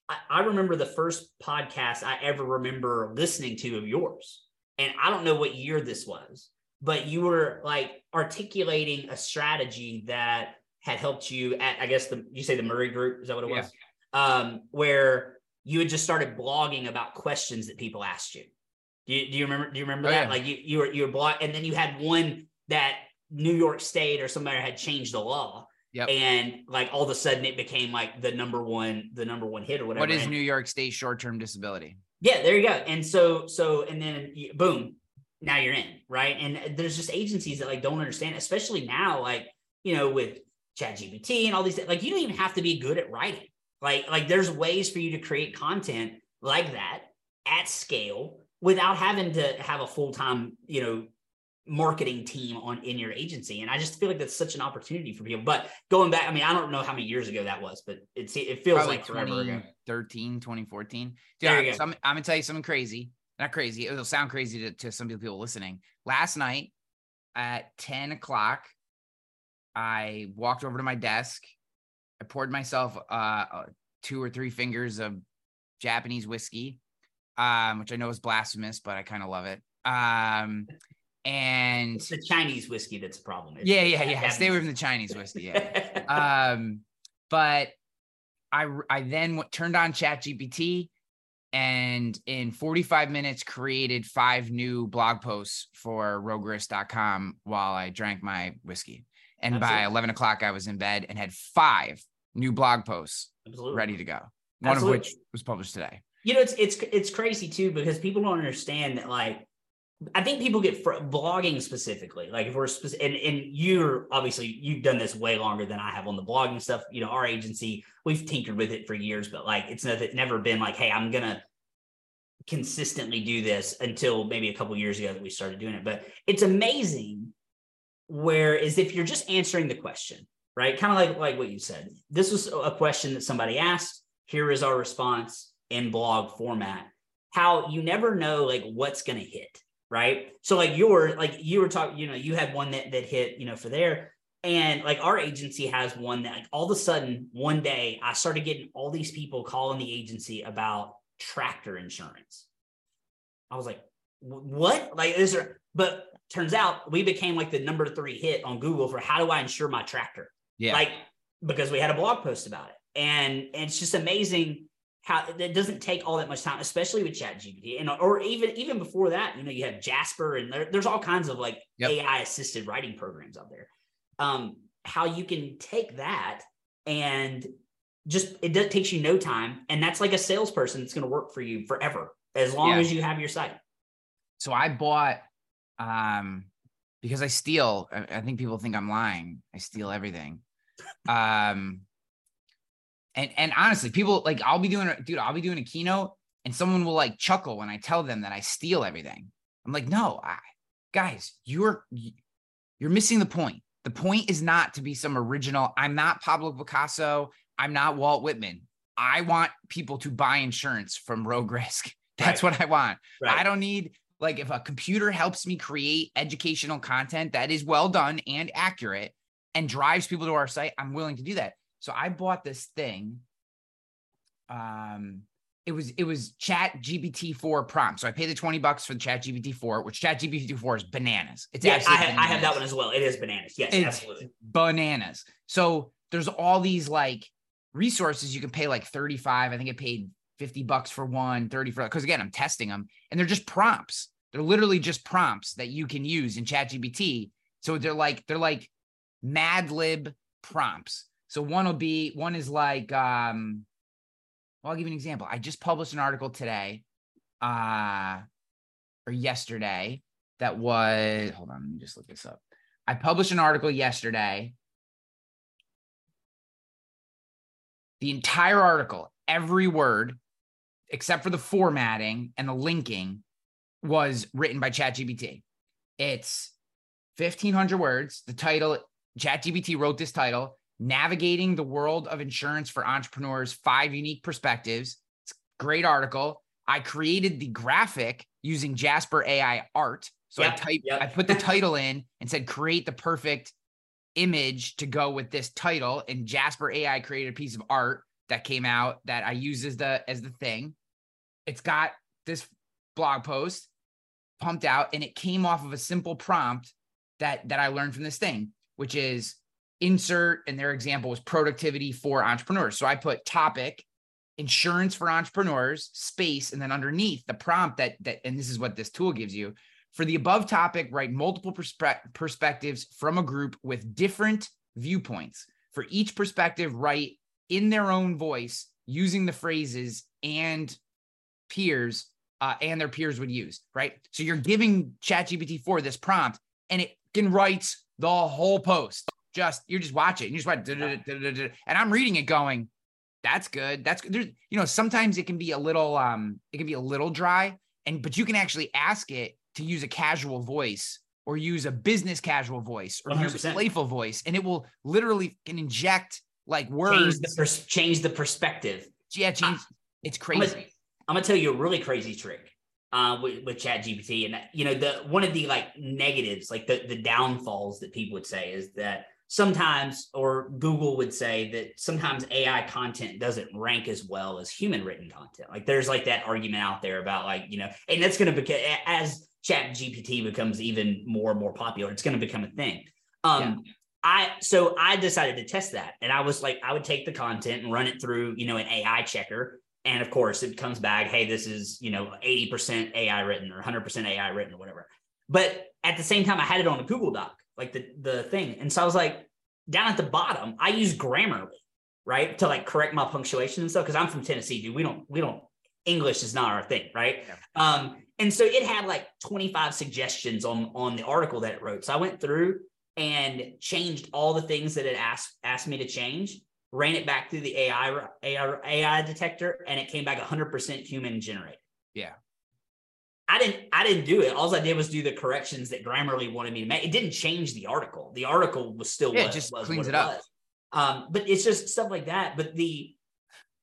I, I remember the first podcast I ever remember listening to of yours. And I don't know what year this was, but you were like articulating a strategy that had helped you at, I guess the, you say the Murray Group, is that what it was? Yeah. Um, where you had just started blogging about questions that people asked you. Do you, do you remember? Do you remember oh, that? Yeah. Like you, you were you were blog, and then you had one that New York State or somebody had changed the law. Yep. And like all of a sudden it became like the number one, the number one hit or whatever. What is and, New York State short-term disability? Yeah, there you go. And so, so, and then boom, now you're in, right? And there's just agencies that like don't understand, especially now, like, you know, with ChatGPT and all these, like you don't even have to be good at writing. Like, like there's ways for you to create content like that at scale without having to have a full-time, you know, marketing team on in your agency. And I just feel like that's such an opportunity for people. But going back, I mean, I don't know how many years ago that was, but it's, it feels probably like forever ago. twenty thirteen, twenty fourteen. Dude, there you I'm, go. I'm, I'm going to tell you something crazy. Not crazy. It'll sound crazy to, to some people listening. Last night at ten o'clock, I walked over to my desk. I poured myself uh, two or three fingers of Japanese whiskey, um, which I know is blasphemous, but I kind of love it. Um, and it's the Chinese whiskey that's the problem. It's yeah, yeah, yeah. Stay away from the Chinese whiskey. Yeah. um, but I I then w- turned on ChatGPT and in forty-five minutes created five new blog posts for rogue risk dot com while I drank my whiskey. And Absolutely. By eleven o'clock, I was in bed and had five new blog posts Absolutely. Ready to go. One Absolutely. Of which was published today. You know, it's it's it's crazy too, because people don't understand that, like, I think people get fr- blogging specifically, like if we're spe- and, and you're obviously you've done this way longer than I have on the blogging stuff. You know, our agency, we've tinkered with it for years, but like, it's never, never been like, hey, I'm going to consistently do this until maybe a couple of years ago that we started doing it. But it's amazing. Whereas if you're just answering the question, right? Kind of like, like what you said, this was a question that somebody asked. Here is our response in blog format, how you never know like what's going to hit. Right. So like you're like you were talking, you know, you had one that, that hit, you know, for there. And like our agency has one that like all of a sudden one day I started getting all these people calling the agency about tractor insurance. I was like, what? Like this are, but turns out we became like the number three hit on Google for how do I insure my tractor? Yeah. Like, because we had a blog post about it. And, and it's just amazing how it doesn't take all that much time, especially with ChatGPT, and or even even before that, you know, you have Jasper and there, there's all kinds of like yep. A I assisted writing programs out there. Um, how you can take that and just it does, takes you no time, and that's like a salesperson that's going to work for you forever as long yeah. as you have your site. So I bought um, because I steal. I, I think people think I'm lying. I steal everything. Um, And and honestly, people like I'll be doing, a, dude, I'll be doing a keynote and someone will like chuckle when I tell them that I steal everything. I'm like, no, I, guys, you're, you're missing the point. The point is not to be some original. I'm not Pablo Picasso. I'm not Walt Whitman. I want people to buy insurance from Rogue Risk. That's right. What I want. Right. I don't need like if a computer helps me create educational content that is well done and accurate and drives people to our site, I'm willing to do that. So I bought this thing. Um, it was it was Chat G P T four prompt. So I paid the twenty bucks for the Chat G P T four, which Chat G P T four is bananas. It's yeah, absolutely I have, bananas. I have that one as well. It is bananas. Yes, it's absolutely bananas. So there's all these like resources you can pay like thirty-five. I think I paid fifty bucks for one, thirty for because again I'm testing them, and they're just prompts. They're literally just prompts that you can use in Chat G P T. So they're like they're like Mad Lib prompts. So one will be, one is like, um, well, I'll give you an example. I just published an article today uh, or yesterday that was, hold on, let me just look this up. I published an article yesterday. The entire article, every word, except for the formatting and the linking was written by ChatGPT. It's fifteen hundred words. The title, ChatGPT wrote this title. Navigating the World of Insurance for Entrepreneurs, Five Unique Perspectives. It's a great article. I created the graphic using Jasper A I art. So yep, I typed, yep. I put the title in and said, create the perfect image to go with this title. And Jasper A I created a piece of art that came out that I used as the, as the thing. It's got this blog post pumped out, and it came off of a simple prompt that, that I learned from this thing, which is, insert, and their example was productivity for entrepreneurs. So I put topic insurance for entrepreneurs, space, and then underneath the prompt that, that and this is what this tool gives you, for the above topic, write multiple perspe- perspectives from a group with different viewpoints. For each perspective, write in their own voice using the phrases and peers uh, and their peers would use, right? So you're giving ChatGPT for this prompt and it can write the whole post. Just, you're just watching, you just went, and I'm reading it going, that's good. That's good. There's, you know, sometimes it can be a little, um, it can be a little dry and, but you can actually ask it to use a casual voice or use a business casual voice or one hundred percent use a playful voice. And it will literally can inject like words. Change the, pers- change the perspective. Yeah. Change. I, it's crazy. I'm gonna, I'm gonna tell you a really crazy trick uh, with, with ChatGPT. And you know, the, one of the like negatives, like the, the downfalls that people would say is that sometimes, or Google would say that sometimes A I content doesn't rank as well as human written content. Like there's like that argument out there about like, you know, and that's going to become, as ChatGPT becomes even more and more popular, it's going to become a thing. Um, yeah. I, so I decided to test that. And I was like, I would take the content and run it through, you know, an A I checker. And of course it comes back, hey, this is, you know, eighty percent A I written or one hundred percent A I written or whatever. But at the same time, I had it on a Google Doc, like the, the thing. And so I was like, down at the bottom, I use Grammarly, right? To like correct my punctuation and stuff. Cause I'm from Tennessee, dude. We don't, we don't, English is not our thing. Right. Yeah. Um, and so it had like twenty-five suggestions on, on the article that it wrote. So I went through and changed all the things that it asked, asked me to change, ran it back through the A I, A I, A I detector. And it came back a hundred percent human generated. Yeah. I didn't, I didn't do it. All I did was do the corrections that Grammarly wanted me to make. It didn't change the article. The article was still, yeah, what, it just was, cleans what it up. Was. Um, but it's just stuff like that. But the,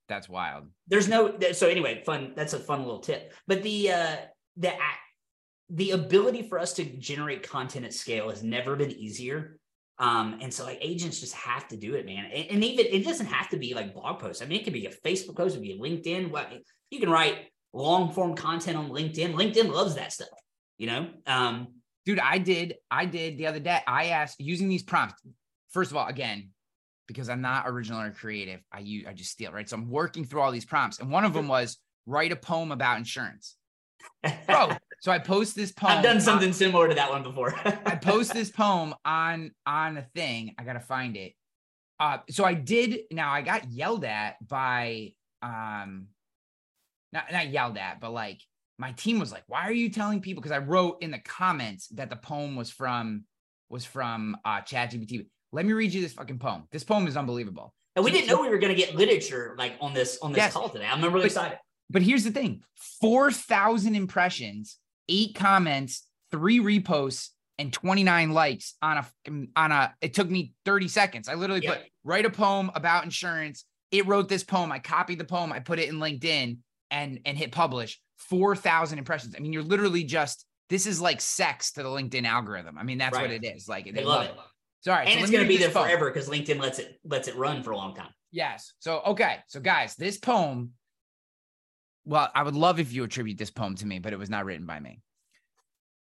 that's wild. There's no, so anyway, fun. That's a fun little tip, but the, uh, the, the ability for us to generate content at scale has never been easier. Um, and so like agents just have to do it, man. And, and even, it doesn't have to be like blog posts. I mean, it could be a Facebook post, it could be a LinkedIn. What you can write long form content on LinkedIn. LinkedIn loves that stuff, you know? Um, Dude, I did, I did the other day, I asked using these prompts. First of all, again, because I'm not original or creative, I use, I just steal, right? So I'm working through all these prompts. And one of them was write a poem about insurance. Bro, so I post this poem. I've done something on, similar to that one before. I post this poem on, on a thing. I got to find it. Uh, so I did, now I got yelled at by, um, Not, not yelled at, but like my team was like, why are you telling people? Because I wrote in the comments that the poem was from was from uh, ChatGPT. Let me read you this fucking poem. This poem is unbelievable. And we so, didn't know we were going to get literature like on this on this yes, call today. I'm really but, excited. But here's the thing. four thousand impressions, eight comments, three reposts, and twenty-nine likes on a on a it took me thirty seconds. I literally yeah. put write a poem about insurance. It wrote this poem. I copied the poem. I put it in LinkedIn. And and hit publish, four thousand impressions. I mean, you're literally just, this is like sex to the LinkedIn algorithm. I mean, that's right. What it is. Like, they, they love, love it. it. Sorry. And so it's going to be there poem. forever because LinkedIn lets it, lets it run for a long time. Yes. So, okay. So guys, this poem, well, I would love if you attribute this poem to me, but it was not written by me.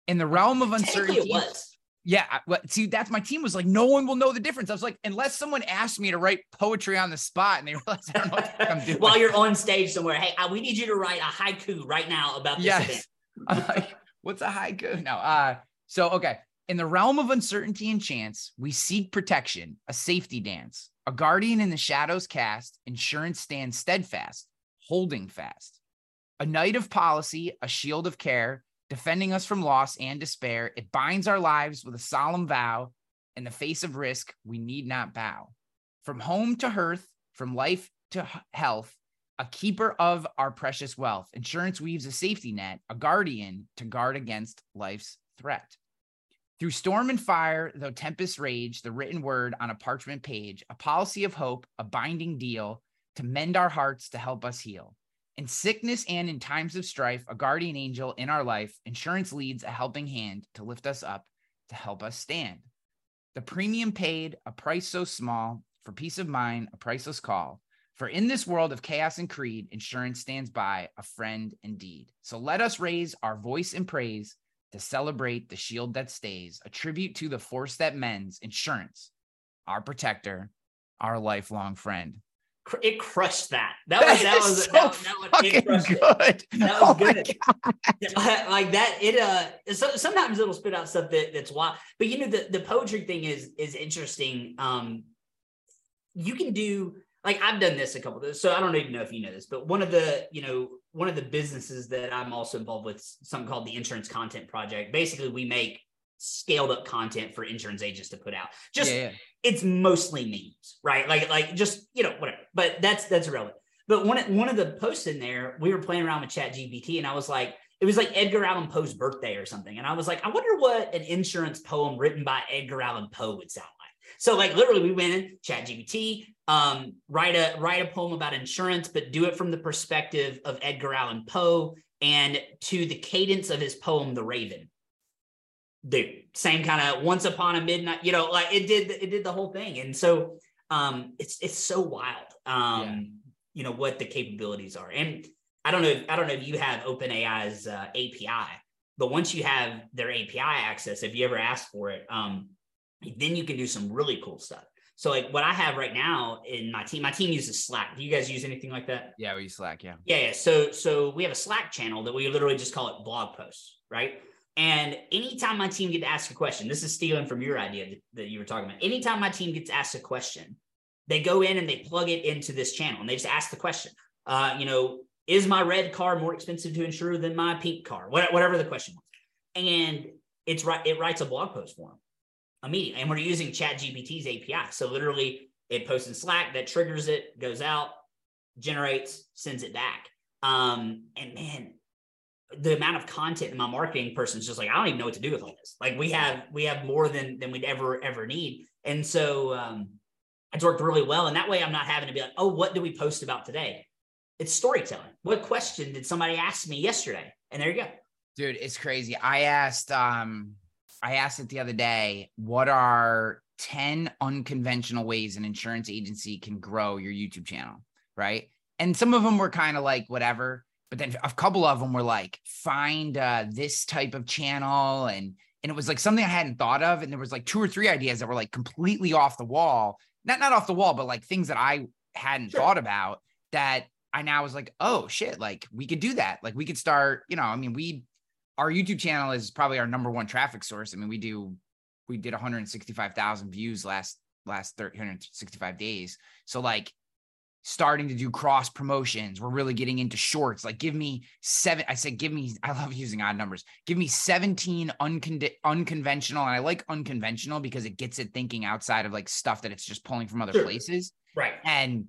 In the realm of uncertainty. It was. Yeah. Well, see, that's my team was like, no one will know the difference. I was like, unless someone asked me to write poetry on the spot and they realized I don't know what the fuck I'm doing. While you're on stage somewhere, hey, I, we need you to write a haiku right now about this yes. event. I'm like, what's a haiku? No. Uh, so, okay. In the realm of uncertainty and chance, we seek protection, a safety dance, a guardian in the shadows cast, insurance stands steadfast, holding fast. A knight of policy, a shield of care, defending us from loss and despair, it binds our lives with a solemn vow. In the face of risk, we need not bow. From home to hearth, from life to health, a keeper of our precious wealth. Insurance weaves a safety net, a guardian to guard against life's threat. Through storm and fire, though tempests rage, the written word on a parchment page, a policy of hope, a binding deal to mend our hearts to help us heal. In sickness and in times of strife, a guardian angel in our life, insurance leads a helping hand to lift us up, to help us stand. The premium paid, a price so small, for peace of mind, a priceless call. For in this world of chaos and creed, insurance stands by, a friend indeed. So let us raise our voice in praise to celebrate the shield that stays, a tribute to the force that mends, insurance, our protector, our lifelong friend. it crushed that. That was that, that was so that, that fucking it crushed good. It. That was oh good. Like that, it uh. So, sometimes it'll spit out stuff that that's wild. But you know, the the poetry thing is is interesting. Um, you can do like I've done this a couple of those. So I don't even know if you know this, but one of the you know one of the businesses that I'm also involved with, something called the Insurance Content Project. Basically, we make scaled up content for insurance agents to put out. Just yeah, yeah. It's mostly memes, right? Like, like just, you know, whatever, but that's, that's irrelevant. But one, one of the posts in there, we were playing around with ChatGPT and I was like, it was like Edgar Allan Poe's birthday or something. And I was like, I wonder what an insurance poem written by Edgar Allan Poe would sound like. So like literally we went in ChatGPT, um, write a, write a poem about insurance, but do it from the perspective of Edgar Allan Poe and to the cadence of his poem, The Raven. Dude, same kind of once upon a midnight, you know, like it did, it did the whole thing. And so um, it's, it's so wild, um, yeah. you know, what the capabilities are. And I don't know, if, I don't know if you have OpenAI's uh, A P I, but once you have their A P I access, if you ever ask for it, um, then you can do some really cool stuff. So like what I have right now in my team, my team uses Slack. Do you guys use anything like that? Yeah, we use Slack. Yeah. Yeah. yeah. So, so we have a Slack channel that we literally just call it blog posts, right? And anytime my team gets asked a question, this is stealing from your idea that you were talking about. Anytime my team gets asked a question, they go in and they plug it into this channel and they just ask the question, uh, you know, is my red car more expensive to insure than my pink car? What, whatever the question was. And it's right. It writes a blog post for them immediately. And we're using ChatGPT's A P I. So literally it posts in Slack, that triggers it, goes out, generates, sends it back. Um, and man, the amount of content in my marketing person is just like, I don't even know what to do with all this. Like we have, we have more than, than we'd ever, ever need. And so um, it's worked really well. And that way I'm not having to be like, oh, what do we post about today? It's storytelling. What question did somebody ask me yesterday? And there you go. Dude, it's crazy. I asked, um, I asked it the other day, what are ten unconventional ways an insurance agency can grow your YouTube channel? Right. And some of them were kind of like, whatever. But then a couple of them were like, find uh, this type of channel. And and it was like something I hadn't thought of. And there was like two or three ideas that were like completely off the wall, not, not off the wall, but like things that I hadn't sure. thought about that I now was like, oh shit, like we could do that. Like we could start, you know, I mean, we, our YouTube channel is probably our number one traffic source. I mean, we do, we did one hundred sixty-five thousand views last, last three hundred sixty-five days. So like, starting to do cross promotions. We're really getting into shorts. Like give me seven. I said, give me, I love using odd numbers. Give me seventeen uncon- unconventional. And I like unconventional because it gets it thinking outside of like stuff that it's just pulling from other sure. places. Right. And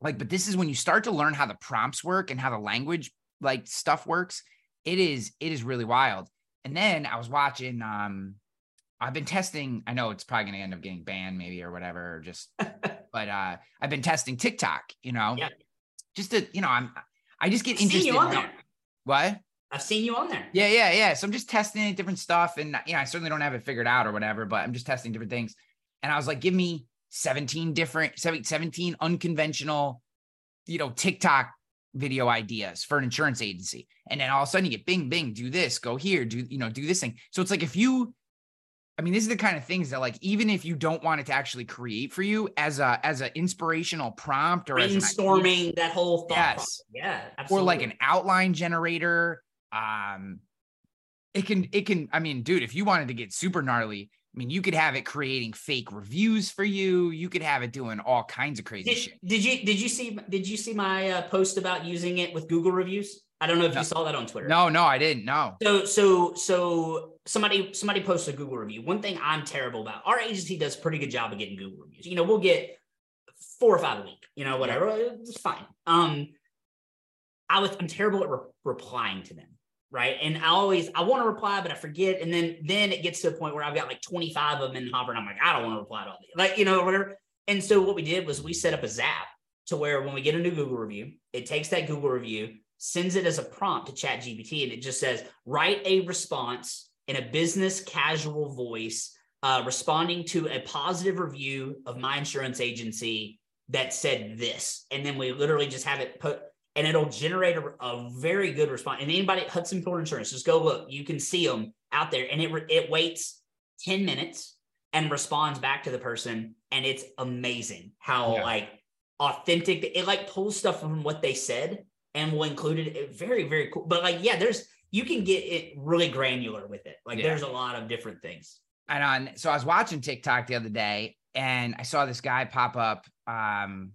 like, but this is when you start to learn how the prompts work and how the language like stuff works. It is, it is really wild. And then I was watching, um, I've been testing, I know it's probably going to end up getting banned maybe or whatever, or just, but uh, I've been testing TikTok, you know, yeah. just to, you know, I'm, I just get I've interested. Seen you on there. What? I've seen you on there. Yeah, yeah, yeah. So I'm just testing different stuff and, you know, I certainly don't have it figured out or whatever, but I'm just testing different things. And I was like, give me seventeen different, seventeen unconventional, you know, TikTok video ideas for an insurance agency. And then all of a sudden you get bing, bing, do this, go here, do, you know, do this thing. So it's like, if you, I mean, this is the kind of things that like, even if you don't want it to actually create for you as a, as an inspirational prompt or brainstorming that whole thought. Yes. Yeah. Absolutely. Or like an outline generator. Um, it can, it can, I mean, dude, if you wanted to get super gnarly, I mean, you could have it creating fake reviews for you. You could have it doing all kinds of crazy did, shit. Did you, did you see, did you see my uh, post about using it with Google reviews? I don't know if no. you saw that on Twitter. No, no, I didn't. No. So, so, so somebody, somebody posted a Google review. One thing I'm terrible about, our agency does a pretty good job of getting Google reviews. You know, we'll get four or five a week, you know, whatever. Yeah. It's fine. Um, I was, I'm terrible at re- replying to them. Right. And I always, I want to reply, but I forget. And then, then it gets to a point where I've got like twenty-five of them in the hopper and I'm like, I don't want to reply to all these, like, you know, whatever. And so what we did was we set up a Zap to where when we get a new Google review, it takes that Google review, sends it as a prompt to ChatGPT, and it just says, write a response in a business casual voice, uh, responding to a positive review of my insurance agency that said this. And then we literally just have it put, and it'll generate a, a very good response. And anybody at Haussenpiller Insurance, just go look, you can see them out there. And it it waits ten minutes and responds back to the person. And it's amazing how yeah. like authentic. It like pulls stuff from what they said and will include it. Very, very cool. But like, yeah, there's, you can get it really granular with it. Like yeah. there's a lot of different things. And on, so I was watching TikTok the other day and I saw this guy pop up um,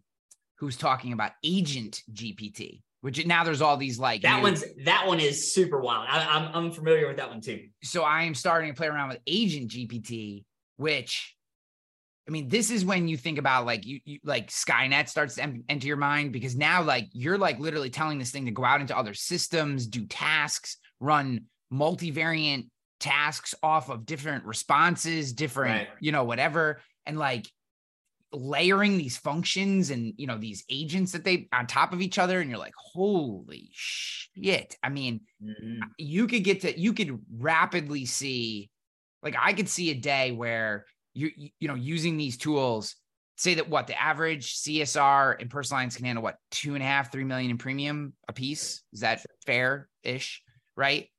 who's talking about Agent G P T, which now there's all these like- That new, one's, that one is super wild. I, I'm, I'm familiar with that one too. So I am starting to play around with Agent G P T, which, I mean, this is when you think about like, you, you like Skynet starts to em- enter your mind, because now like, you're like literally telling this thing to go out into other systems, do tasks, run multivariant tasks off of different responses, different, right. you know, whatever. And like layering these functions and, you know, these agents that they on top of each other. And you're like, holy shit. I mean, mm-hmm. you could get to, you could rapidly see, like I could see a day where you, you know, using these tools, say that what the average C S R and personal lines can handle, what, two and a half, three million in premium a piece. Is that fair ish? Right.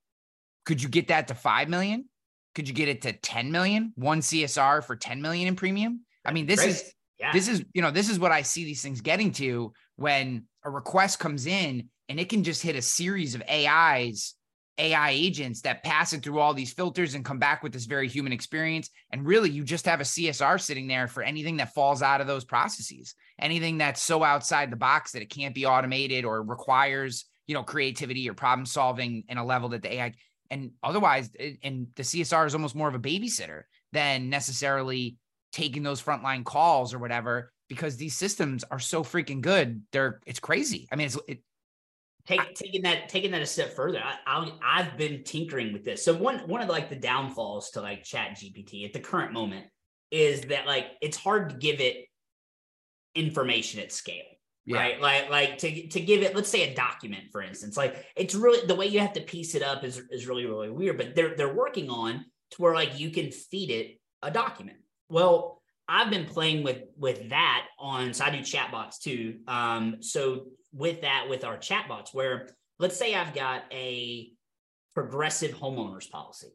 Could you get that to five million? Could you get it to ten million? One C S R for ten million in premium? I mean, this Great. is, yeah. this is, you know, this is what I see these things getting to when a request comes in and it can just hit a series of A Is, A I agents that pass it through all these filters and come back with this very human experience. And really you just have a C S R sitting there for anything that falls out of those processes, anything that's so outside the box that it can't be automated or requires, you know, creativity or problem solving in a level that the A I... And otherwise, and the C S R is almost more of a babysitter than necessarily taking those frontline calls or whatever, because these systems are so freaking good. They're it's crazy. I mean, it's it, Take, I, taking that taking that a step further. I, I I've been tinkering with this. So one one of the, like the downfalls to like ChatGPT at the current moment is that like it's hard to give it information at scale. Yeah. Right. Like, like to, to give it, let's say a document, for instance, like it's really, the way you have to piece it up is, is really, really weird, but they're, they're working on to where like you can feed it a document. Well, I've been playing with, with that on, so I do chatbots too. Um, so with that, with our chatbots, where let's say I've got a Progressive homeowners policy,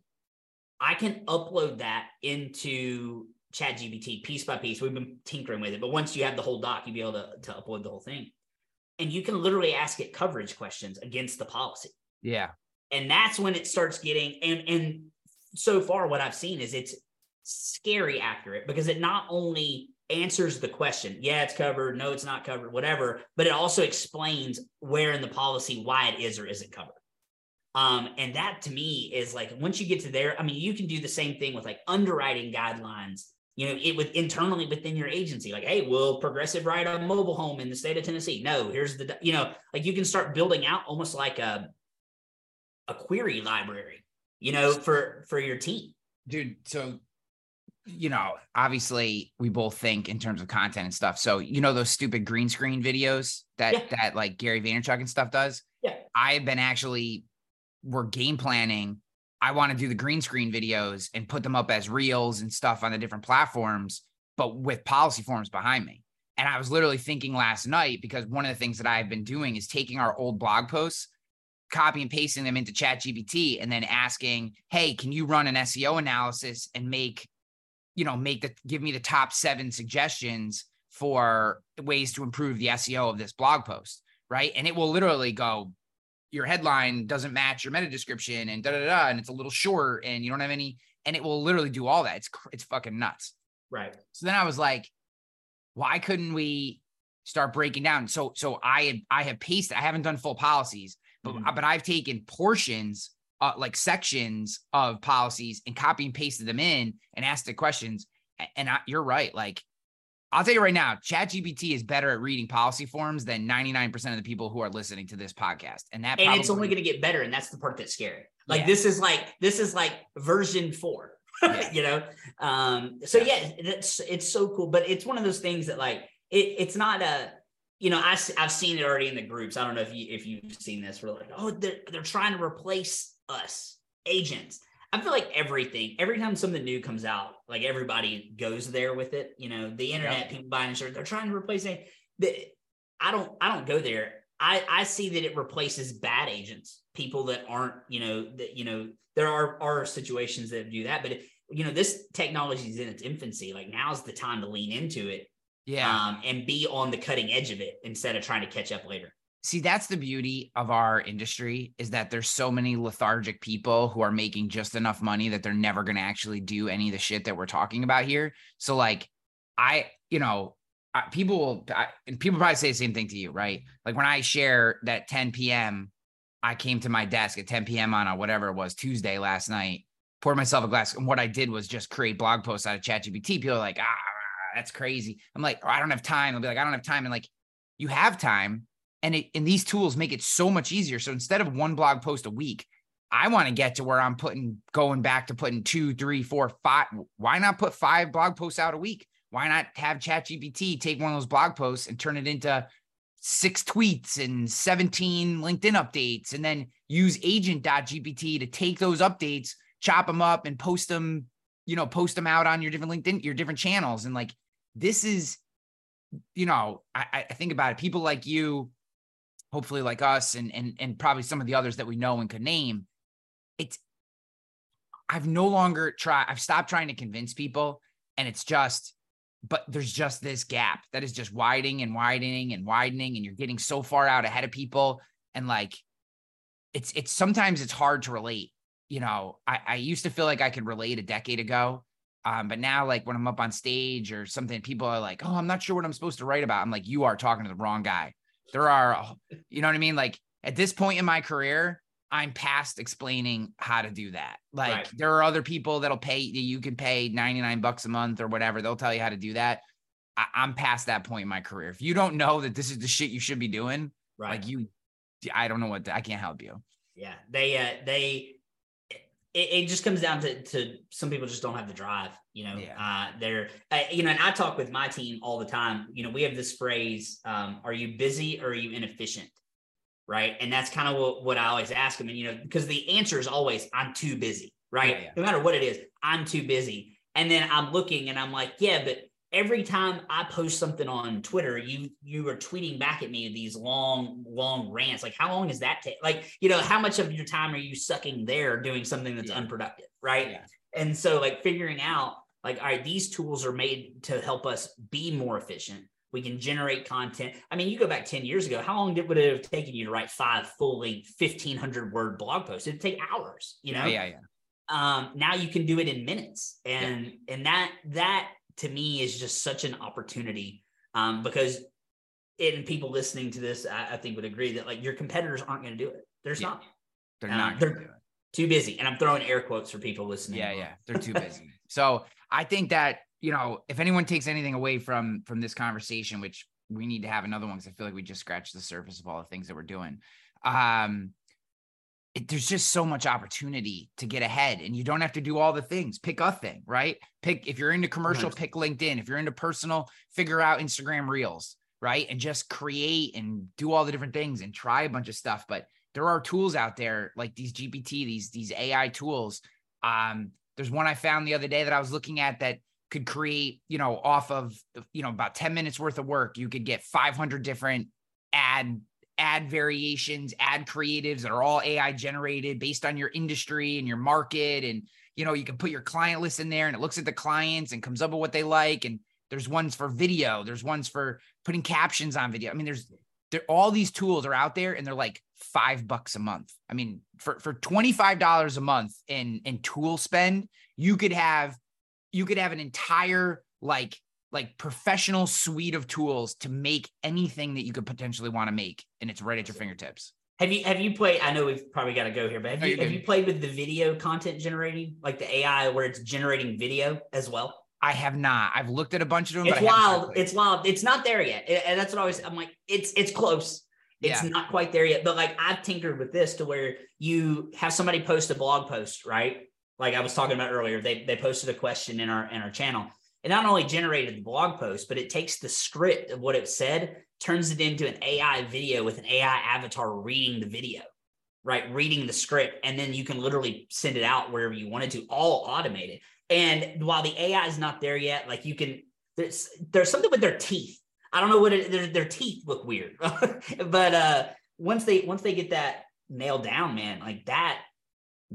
I can upload that into ChatGPT piece by piece. We've been tinkering with it, but once you have the whole doc, you'll be able to, to upload the whole thing. And you can literally ask it coverage questions against the policy. Yeah. And that's when it starts getting, and, and so far what I've seen is it's scary accurate, because it not only answers the question, yeah, it's covered, no, it's not covered, whatever, but it also explains where in the policy, why it is or isn't covered. Um, and that to me is like, once you get to there, I mean, you can do the same thing with like underwriting guidelines. You know, it with internally within your agency, like, hey, will Progressive write a mobile home in the state of Tennessee? No, here's the, you know, like you can start building out almost like a, a query library, you know, for, for your team. Dude. So, you know, obviously we both think in terms of content and stuff. So, you know, those stupid green screen videos that, yeah. that like Gary Vaynerchuk and stuff does. Yeah. I've been actually, we're game planning. I want to do the green screen videos and put them up as reels and stuff on the different platforms, but with policy forms behind me. And I was literally thinking last night, because one of the things that I've been doing is taking our old blog posts, copy and pasting them into ChatGPT, and then asking, hey, can you run an S E O analysis and make, you know, make the, give me the top seven suggestions for ways to improve the S E O of this blog post. Right. And it will literally go, your headline doesn't match your meta description and da, da, da, and it's a little short and you don't have any, and it will literally do all that. It's, it's fucking nuts. Right. So then I was like, why couldn't we start breaking down? So, so I had, I have pasted, I haven't done full policies, but, mm-hmm. but I've taken portions, uh, like sections of policies and copy and pasted them in and asked the questions. And I, you're right. Like, I'll tell you right now, ChatGPT is better at reading policy forms than ninety-nine percent of the people who are listening to this podcast. And that, and probably- it's only going to get better. And that's the part that's scary. Like yeah. this is like, this is like version four, yeah. you know? Um, so yeah, it's, it's so cool, but it's one of those things that like, it, it's not a, you know, I, I've seen it already in the groups. I don't know if you, if you've seen this, we're like, oh, they're, they're trying to replace us agents. I feel like everything, every time something new comes out, like everybody goes there with it. You know, the internet, yeah. people buying insurance, they're trying to replace it. I don't, I don't go there. I, I see that it replaces bad agents, people that aren't, you know, that, you know, there are, are situations that do that, but it, you know, this technology is in its infancy. Like now's the time to lean into it yeah, um, and be on the cutting edge of it instead of trying to catch up later. See, that's the beauty of our industry, is that there's so many lethargic people who are making just enough money that they're never going to actually do any of the shit that we're talking about here. So like I, you know, I, people will, I, and people probably say the same thing to you, right? Like when I share that ten p.m., I came to my desk at ten p.m. on a whatever it was, Tuesday last night, poured myself a glass. And what I did was just create blog posts out of ChatGPT. People are like, ah, that's crazy. I'm like, oh, I don't have time. They'll be like, I don't have time. And like, you have time. And it, and these tools make it so much easier. So instead of one blog post a week, I want to get to where I'm putting, going back to putting two, three, four, five. Why not put five blog posts out a week? Why not have ChatGPT take one of those blog posts and turn it into six tweets and seventeen LinkedIn updates, and then use agent dot G P T to take those updates, chop them up and post them, you know, post them out on your different LinkedIn, your different channels. And like, this is, you know, I, I think about it, people like you, hopefully like us, and, and, and probably some of the others that we know and could name, it's, I've no longer try. I've stopped trying to convince people, and it's just, but there's just this gap that is just widening and widening and widening. And you're getting so far out ahead of people. And like, it's, it's sometimes it's hard to relate. You know, I, I used to feel like I could relate a decade ago. Um, but now, like when I'm up on stage or something, people are like, oh, I'm not sure what I'm supposed to write about. I'm like, you are talking to the wrong guy. There are, you know what I mean? Like at this point in my career, I'm past explaining how to do that. Like right. There are other people that'll pay, you can pay ninety-nine bucks a month or whatever. They'll tell you how to do that. I, I'm past that point in my career. If you don't know that this is the shit you should be doing, right. like you, I don't know what, to, I can't help you. Yeah. They, uh, they, it, it just comes down to, to some people just don't have the drive, you know, yeah. uh, they're, uh, you know, and I talk with my team all the time. You know, we have this phrase, um, are you busy or are you inefficient? Right. And that's kind of what, what I always ask them. And, you know, because the answer is always, I'm too busy. Right. Yeah, yeah. No matter what it is, I'm too busy. And then I'm looking and I'm like, yeah, but every time I post something on Twitter, you, you are tweeting back at me these long, long rants. Like how long does that take? Like, you know, how much of your time are you sucking there doing something that's yeah. unproductive? Right. Yeah. And so like figuring out like, all right, these tools are made to help us be more efficient. We can generate content. I mean, you go back ten years ago, how long did, would it have taken you to write five fully fifteen hundred word blog posts? It'd take hours, you know? Yeah, yeah, yeah. Um, now you can do it in minutes. And, yeah. and that, that to me is just such an opportunity um, because it, and people listening to this, I, I think would agree that like your competitors aren't going to do it. There's yeah. not, they're um, not, they're do it. Too busy. And I'm throwing air quotes for people listening. Yeah. Yeah. They're too busy. So I think that, you know, if anyone takes anything away from, from this conversation, which we need to have another one, because I feel like we just scratched the surface of all the things that we're doing. Um, it, there's just so much opportunity to get ahead, and you don't have to do all the things. Pick a thing, right? Pick, if you're into commercial, pick LinkedIn. If you're into personal, figure out Instagram Reels, right? And just create and do all the different things and try a bunch of stuff. But there are tools out there like these G P T, these, these A I tools. Um, there's one I found the other day that I was looking at that could create, you know, off of, you know, about ten minutes worth of work, you could get five hundred different ad, ad variations, ad creatives that are all A I generated based on your industry and your market. And, you know, you can put your client list in there and it looks at the clients and comes up with what they like. And there's ones for video, there's ones for putting captions on video. I mean, there's, there, all these tools are out there, and they're like five bucks a month. I mean, for, for twenty-five dollars a month in, in tool spend, you could have You could have an entire like like professional suite of tools to make anything that you could potentially want to make, and it's right at your fingertips. Have you have you played? I know we've probably got to go here, but have no, you have you played with the video content generating, like the A I where it's generating video as well? I have not. I've looked at a bunch of them. It's but wild. It's wild. It's not there yet, and that's what I always. I'm like, it's it's close. It's yeah. not quite there yet, but like I've tinkered with this to where you have somebody post a blog post, right? Like I was talking about earlier, they they posted a question in our in our channel. It not only generated the blog post, but it takes the script of what it said, turns it into an A I video with an A I avatar reading the video, right? Reading the script, and then you can literally send it out wherever you wanted to, all automated. And while the A I is not there yet, like you can, there's there's something with their teeth. I don't know what it, their their teeth look weird, but uh, once they once they get that nailed down, man, like that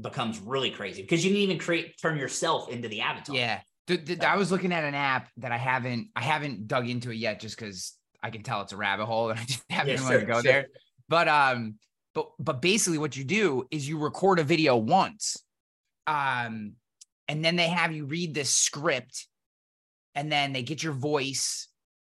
becomes really crazy because you can even create turn yourself into the avatar. Yeah, The, the, I was looking at an app that I haven't I haven't dug into it yet, just because I can tell it's a rabbit hole and I just haven't yeah, sure, to go sure. there. But um, but but basically, what you do is you record a video once, um, and then they have you read this script, and then they get your voice,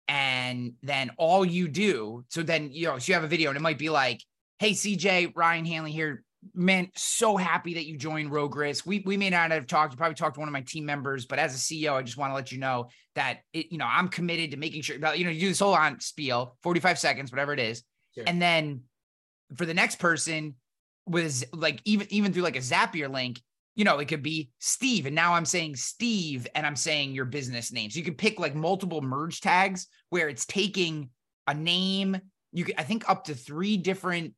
and then all you do. So then you know, so you have a video, and it might be like, "Hey, C J, Ryan Hanley here. Man, so happy that you joined Rogue Risk. We we may not have talked, you probably talked to one of my team members, but as a C E O, I just want to let you know that it, you know, I'm committed to making sure that, you know, you do this whole on spiel, forty-five seconds, whatever it is." Sure. And then for the next person was like, even, even through like a Zapier link, you know, it could be Steve. And now I'm saying Steve and I'm saying your business name. So you could pick like multiple merge tags where it's taking a name. You could, I think up to three different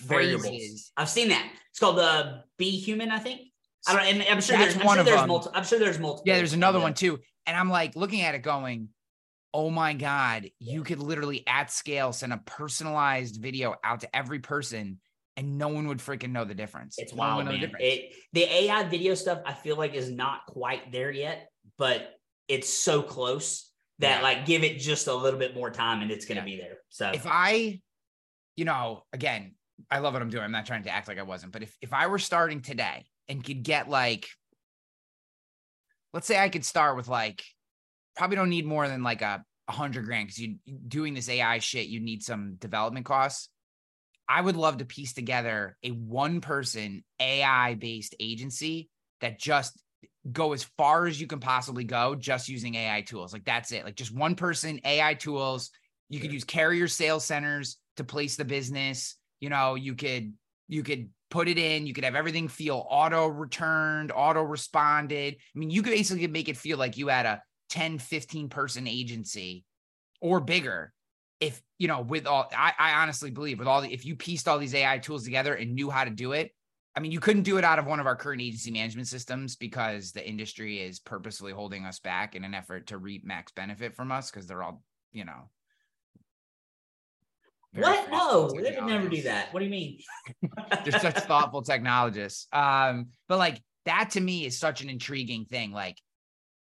variables. I've seen that. It's called the uh, Be Human, I think. I don't. And I'm sure That's there's one I'm sure of there's them. Multi, I'm sure there's multiple. Yeah, there's another one too. And I'm like looking at it, going, "Oh my God, yeah. you could literally at scale send a personalized video out to every person, and no one would freaking know the difference." It's no wild, man. The, it, the A I video stuff, I feel like, is not quite there yet, but it's so close that yeah. like give it just a little bit more time, and it's going to yeah. be there. So if I, you know, again. I love what I'm doing. I'm not trying to act like I wasn't, but if, if I were starting today and could get like, let's say I could start with like, probably don't need more than like a hundred grand. Cause you doing this A I shit, you need some development costs. I would love to piece together a one person A I based agency that just go as far as you can possibly go just using A I tools. Like that's it. Like just one person, A I tools. You could use carrier sales centers to place the business. You know, you could, you could put it in, you could have everything feel auto returned, auto responded. I mean, you could basically make it feel like you had a ten, fifteen person agency or bigger. If, you know, with all, I, I honestly believe with all the, if you pieced all these A I tools together and knew how to do it, I mean, you couldn't do it out of one of our current agency management systems because the industry is purposely holding us back in an effort to reap max benefit from us. Cause they're all, you know, what? No, they could never do that. What do you mean? They're such thoughtful technologists. Um, but like that to me is such an intriguing thing. Like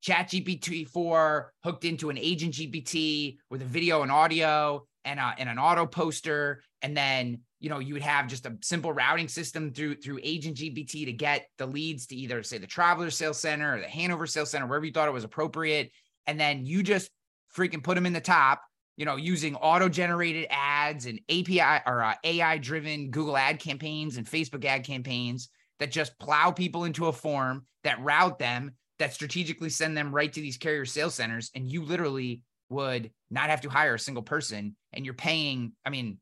Chat G P T four hooked into an Agent G P T with a video and audio and a, and an auto poster. And then, you know, you would have just a simple routing system through, through Agent G P T to get the leads to either say the Traveler Sales Center or the Hanover Sales Center, wherever you thought it was appropriate. And then you just freaking put them in the top. You know, using auto-generated ads and A P I or uh, A I-driven Google ad campaigns and Facebook ad campaigns that just plow people into a form, that route them, that strategically send them right to these carrier sales centers. And you literally would not have to hire a single person. And you're paying, I mean,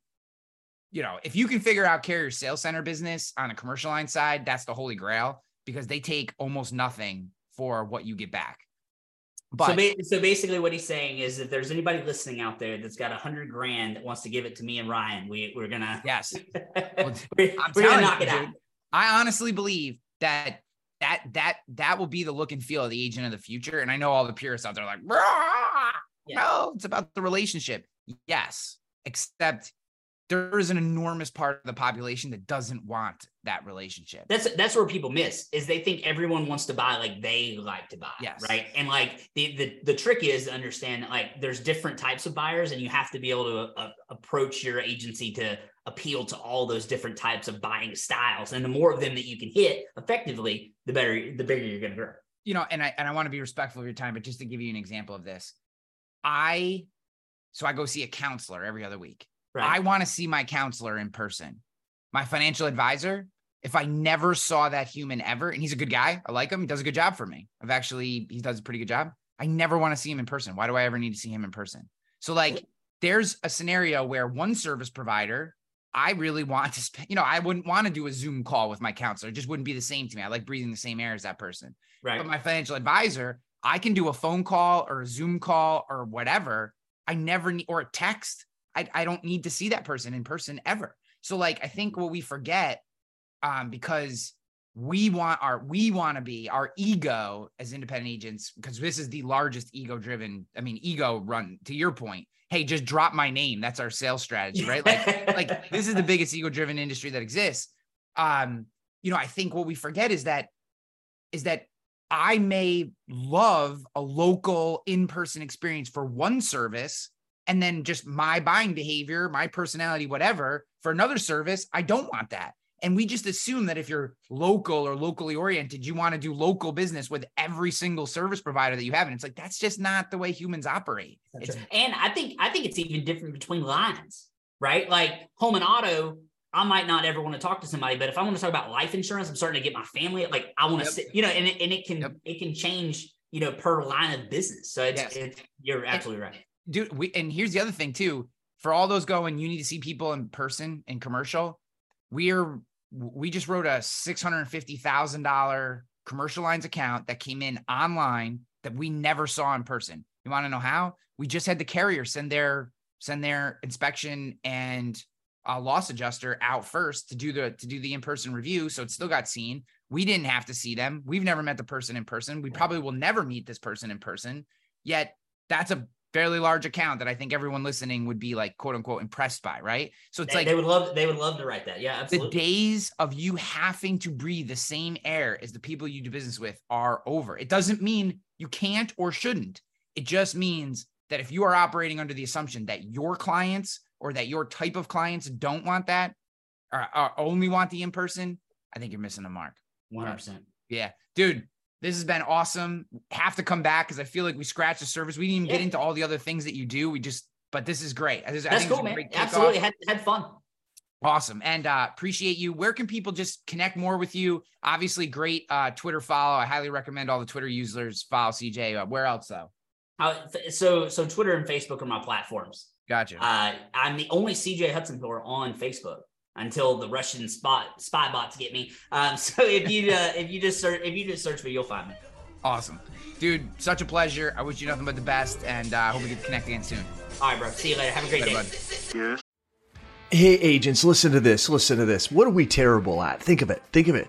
you know, if you can figure out carrier sales center business on a commercial line side, that's the holy grail because they take almost nothing for what you get back. But, so, ba- so basically what he's saying is if there's anybody listening out there that's got a hundred grand that wants to give it to me and Ryan, we, we're going to, yes, well, we're, I'm we're gonna knock you, it out. Dude, I honestly believe that, that, that, that will be the look and feel of the agent of the future. And I know all the purists out there are like, yeah. no, it's about the relationship. Yes. Except there is an enormous part of the population that doesn't want that relationship. That's that's where people miss is they think everyone wants to buy like they like to buy, yes. right? And like the, the the trick is to understand that like there's different types of buyers and you have to be able to uh, approach your agency to appeal to all those different types of buying styles. And the more of them that you can hit effectively, the better, the bigger you're going to grow. You know, and I, and I want to be respectful of your time, but just to give you an example of this, I, so I go see a counselor every other week. Right. I want to see my counselor in person. My financial advisor, if I never saw that human ever, and he's a good guy, I like him. He does a good job for me. I've actually, he does a pretty good job. I never want to see him in person. Why do I ever need to see him in person? So like there's a scenario where one service provider, I really want to, sp- you know, I wouldn't want to do a Zoom call with my counselor. It just wouldn't be the same to me. I like breathing the same air as that person. Right. But my financial advisor, I can do a phone call or a Zoom call or whatever. I never need, or a text. I, I don't need to see that person in person ever. So like, I think what we forget um, because we want our, we want to be our ego as independent agents, because this is the largest ego driven, I mean, ego run to your point. Hey, just drop my name. That's our sales strategy, right? Like, like this is the biggest ego driven industry that exists. Um, you know, I think what we forget is that, is that I may love a local in-person experience for one service, and then just my buying behavior, my personality, whatever, for another service, I don't want that. And we just assume that if you're local or locally oriented, you want to do local business with every single service provider that you have. And it's like, that's just not the way humans operate. It's- and I think, I think it's even different between lines, right? Like home and auto, I might not ever want to talk to somebody, but if I want to talk about life insurance, I'm starting to get my family, like I want to yep. sit, you know, and it, and it can, yep. it can change, you know, per line of business. So it's, yes. it's you're absolutely and, right. Dude. We, and here's the other thing too, for all those going, you need to see people in person and commercial. We are, we just wrote a six hundred fifty thousand dollars commercial lines account that came in online that we never saw in person. You want to know how? We just had the carrier send their, send their inspection and a loss adjuster out first to do the, to do the in-person review. So it still got seen. We didn't have to see them. We've never met the person in person. We probably will never meet this person in person, yet that's a fairly large account that I think everyone listening would be like, quote unquote, impressed by. Right. So it's they, like, they would love, they would love to write that. Yeah. Absolutely. The days of you having to breathe the same air as the people you do business with are over. It doesn't mean you can't or shouldn't. It just means that if you are operating under the assumption that your clients or that your type of clients don't want that or, or only want the in-person, I think you're missing the mark. one hundred percent. Yeah, dude. This has been awesome. Have to come back because I feel like we scratched the surface. We didn't even yeah. get into all the other things that you do. We just, but this is great. I just, That's I think cool, man. Absolutely. Had, had fun. Awesome. And uh, appreciate you. Where can people just connect more with you? Obviously, great uh, Twitter follow. I highly recommend all the Twitter users follow C J. Uh, where else though? Uh, so, so Twitter and Facebook are my platforms. Gotcha. Uh, I'm the only C J Haussenpiller on Facebook. Until the Russian spot spy bots get me. Um, so if you uh, if you just search if you just search for me, you'll find me. Awesome, dude. Such a pleasure. I wish you nothing but the best, and I uh, hope we get to connect again soon. All right, bro. See you later. Have a great Bye, day. Bud. Hey, agents, listen to this. Listen to this. What are we terrible at? Think of it. Think of it.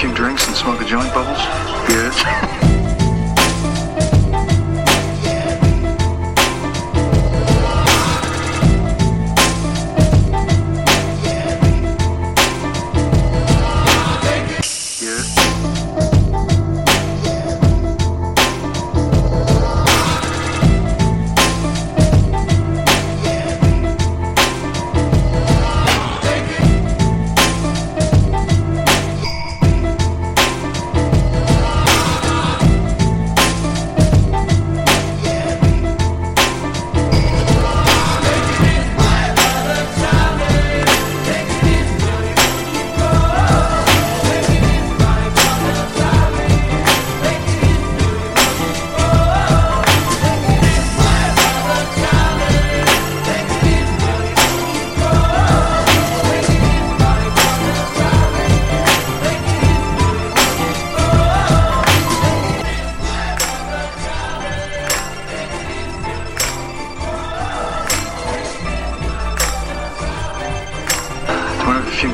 few drinks and smoke a joint, Bubbles? Yes.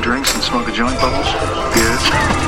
Drinks and smoke a joint, Bubbles? Yes.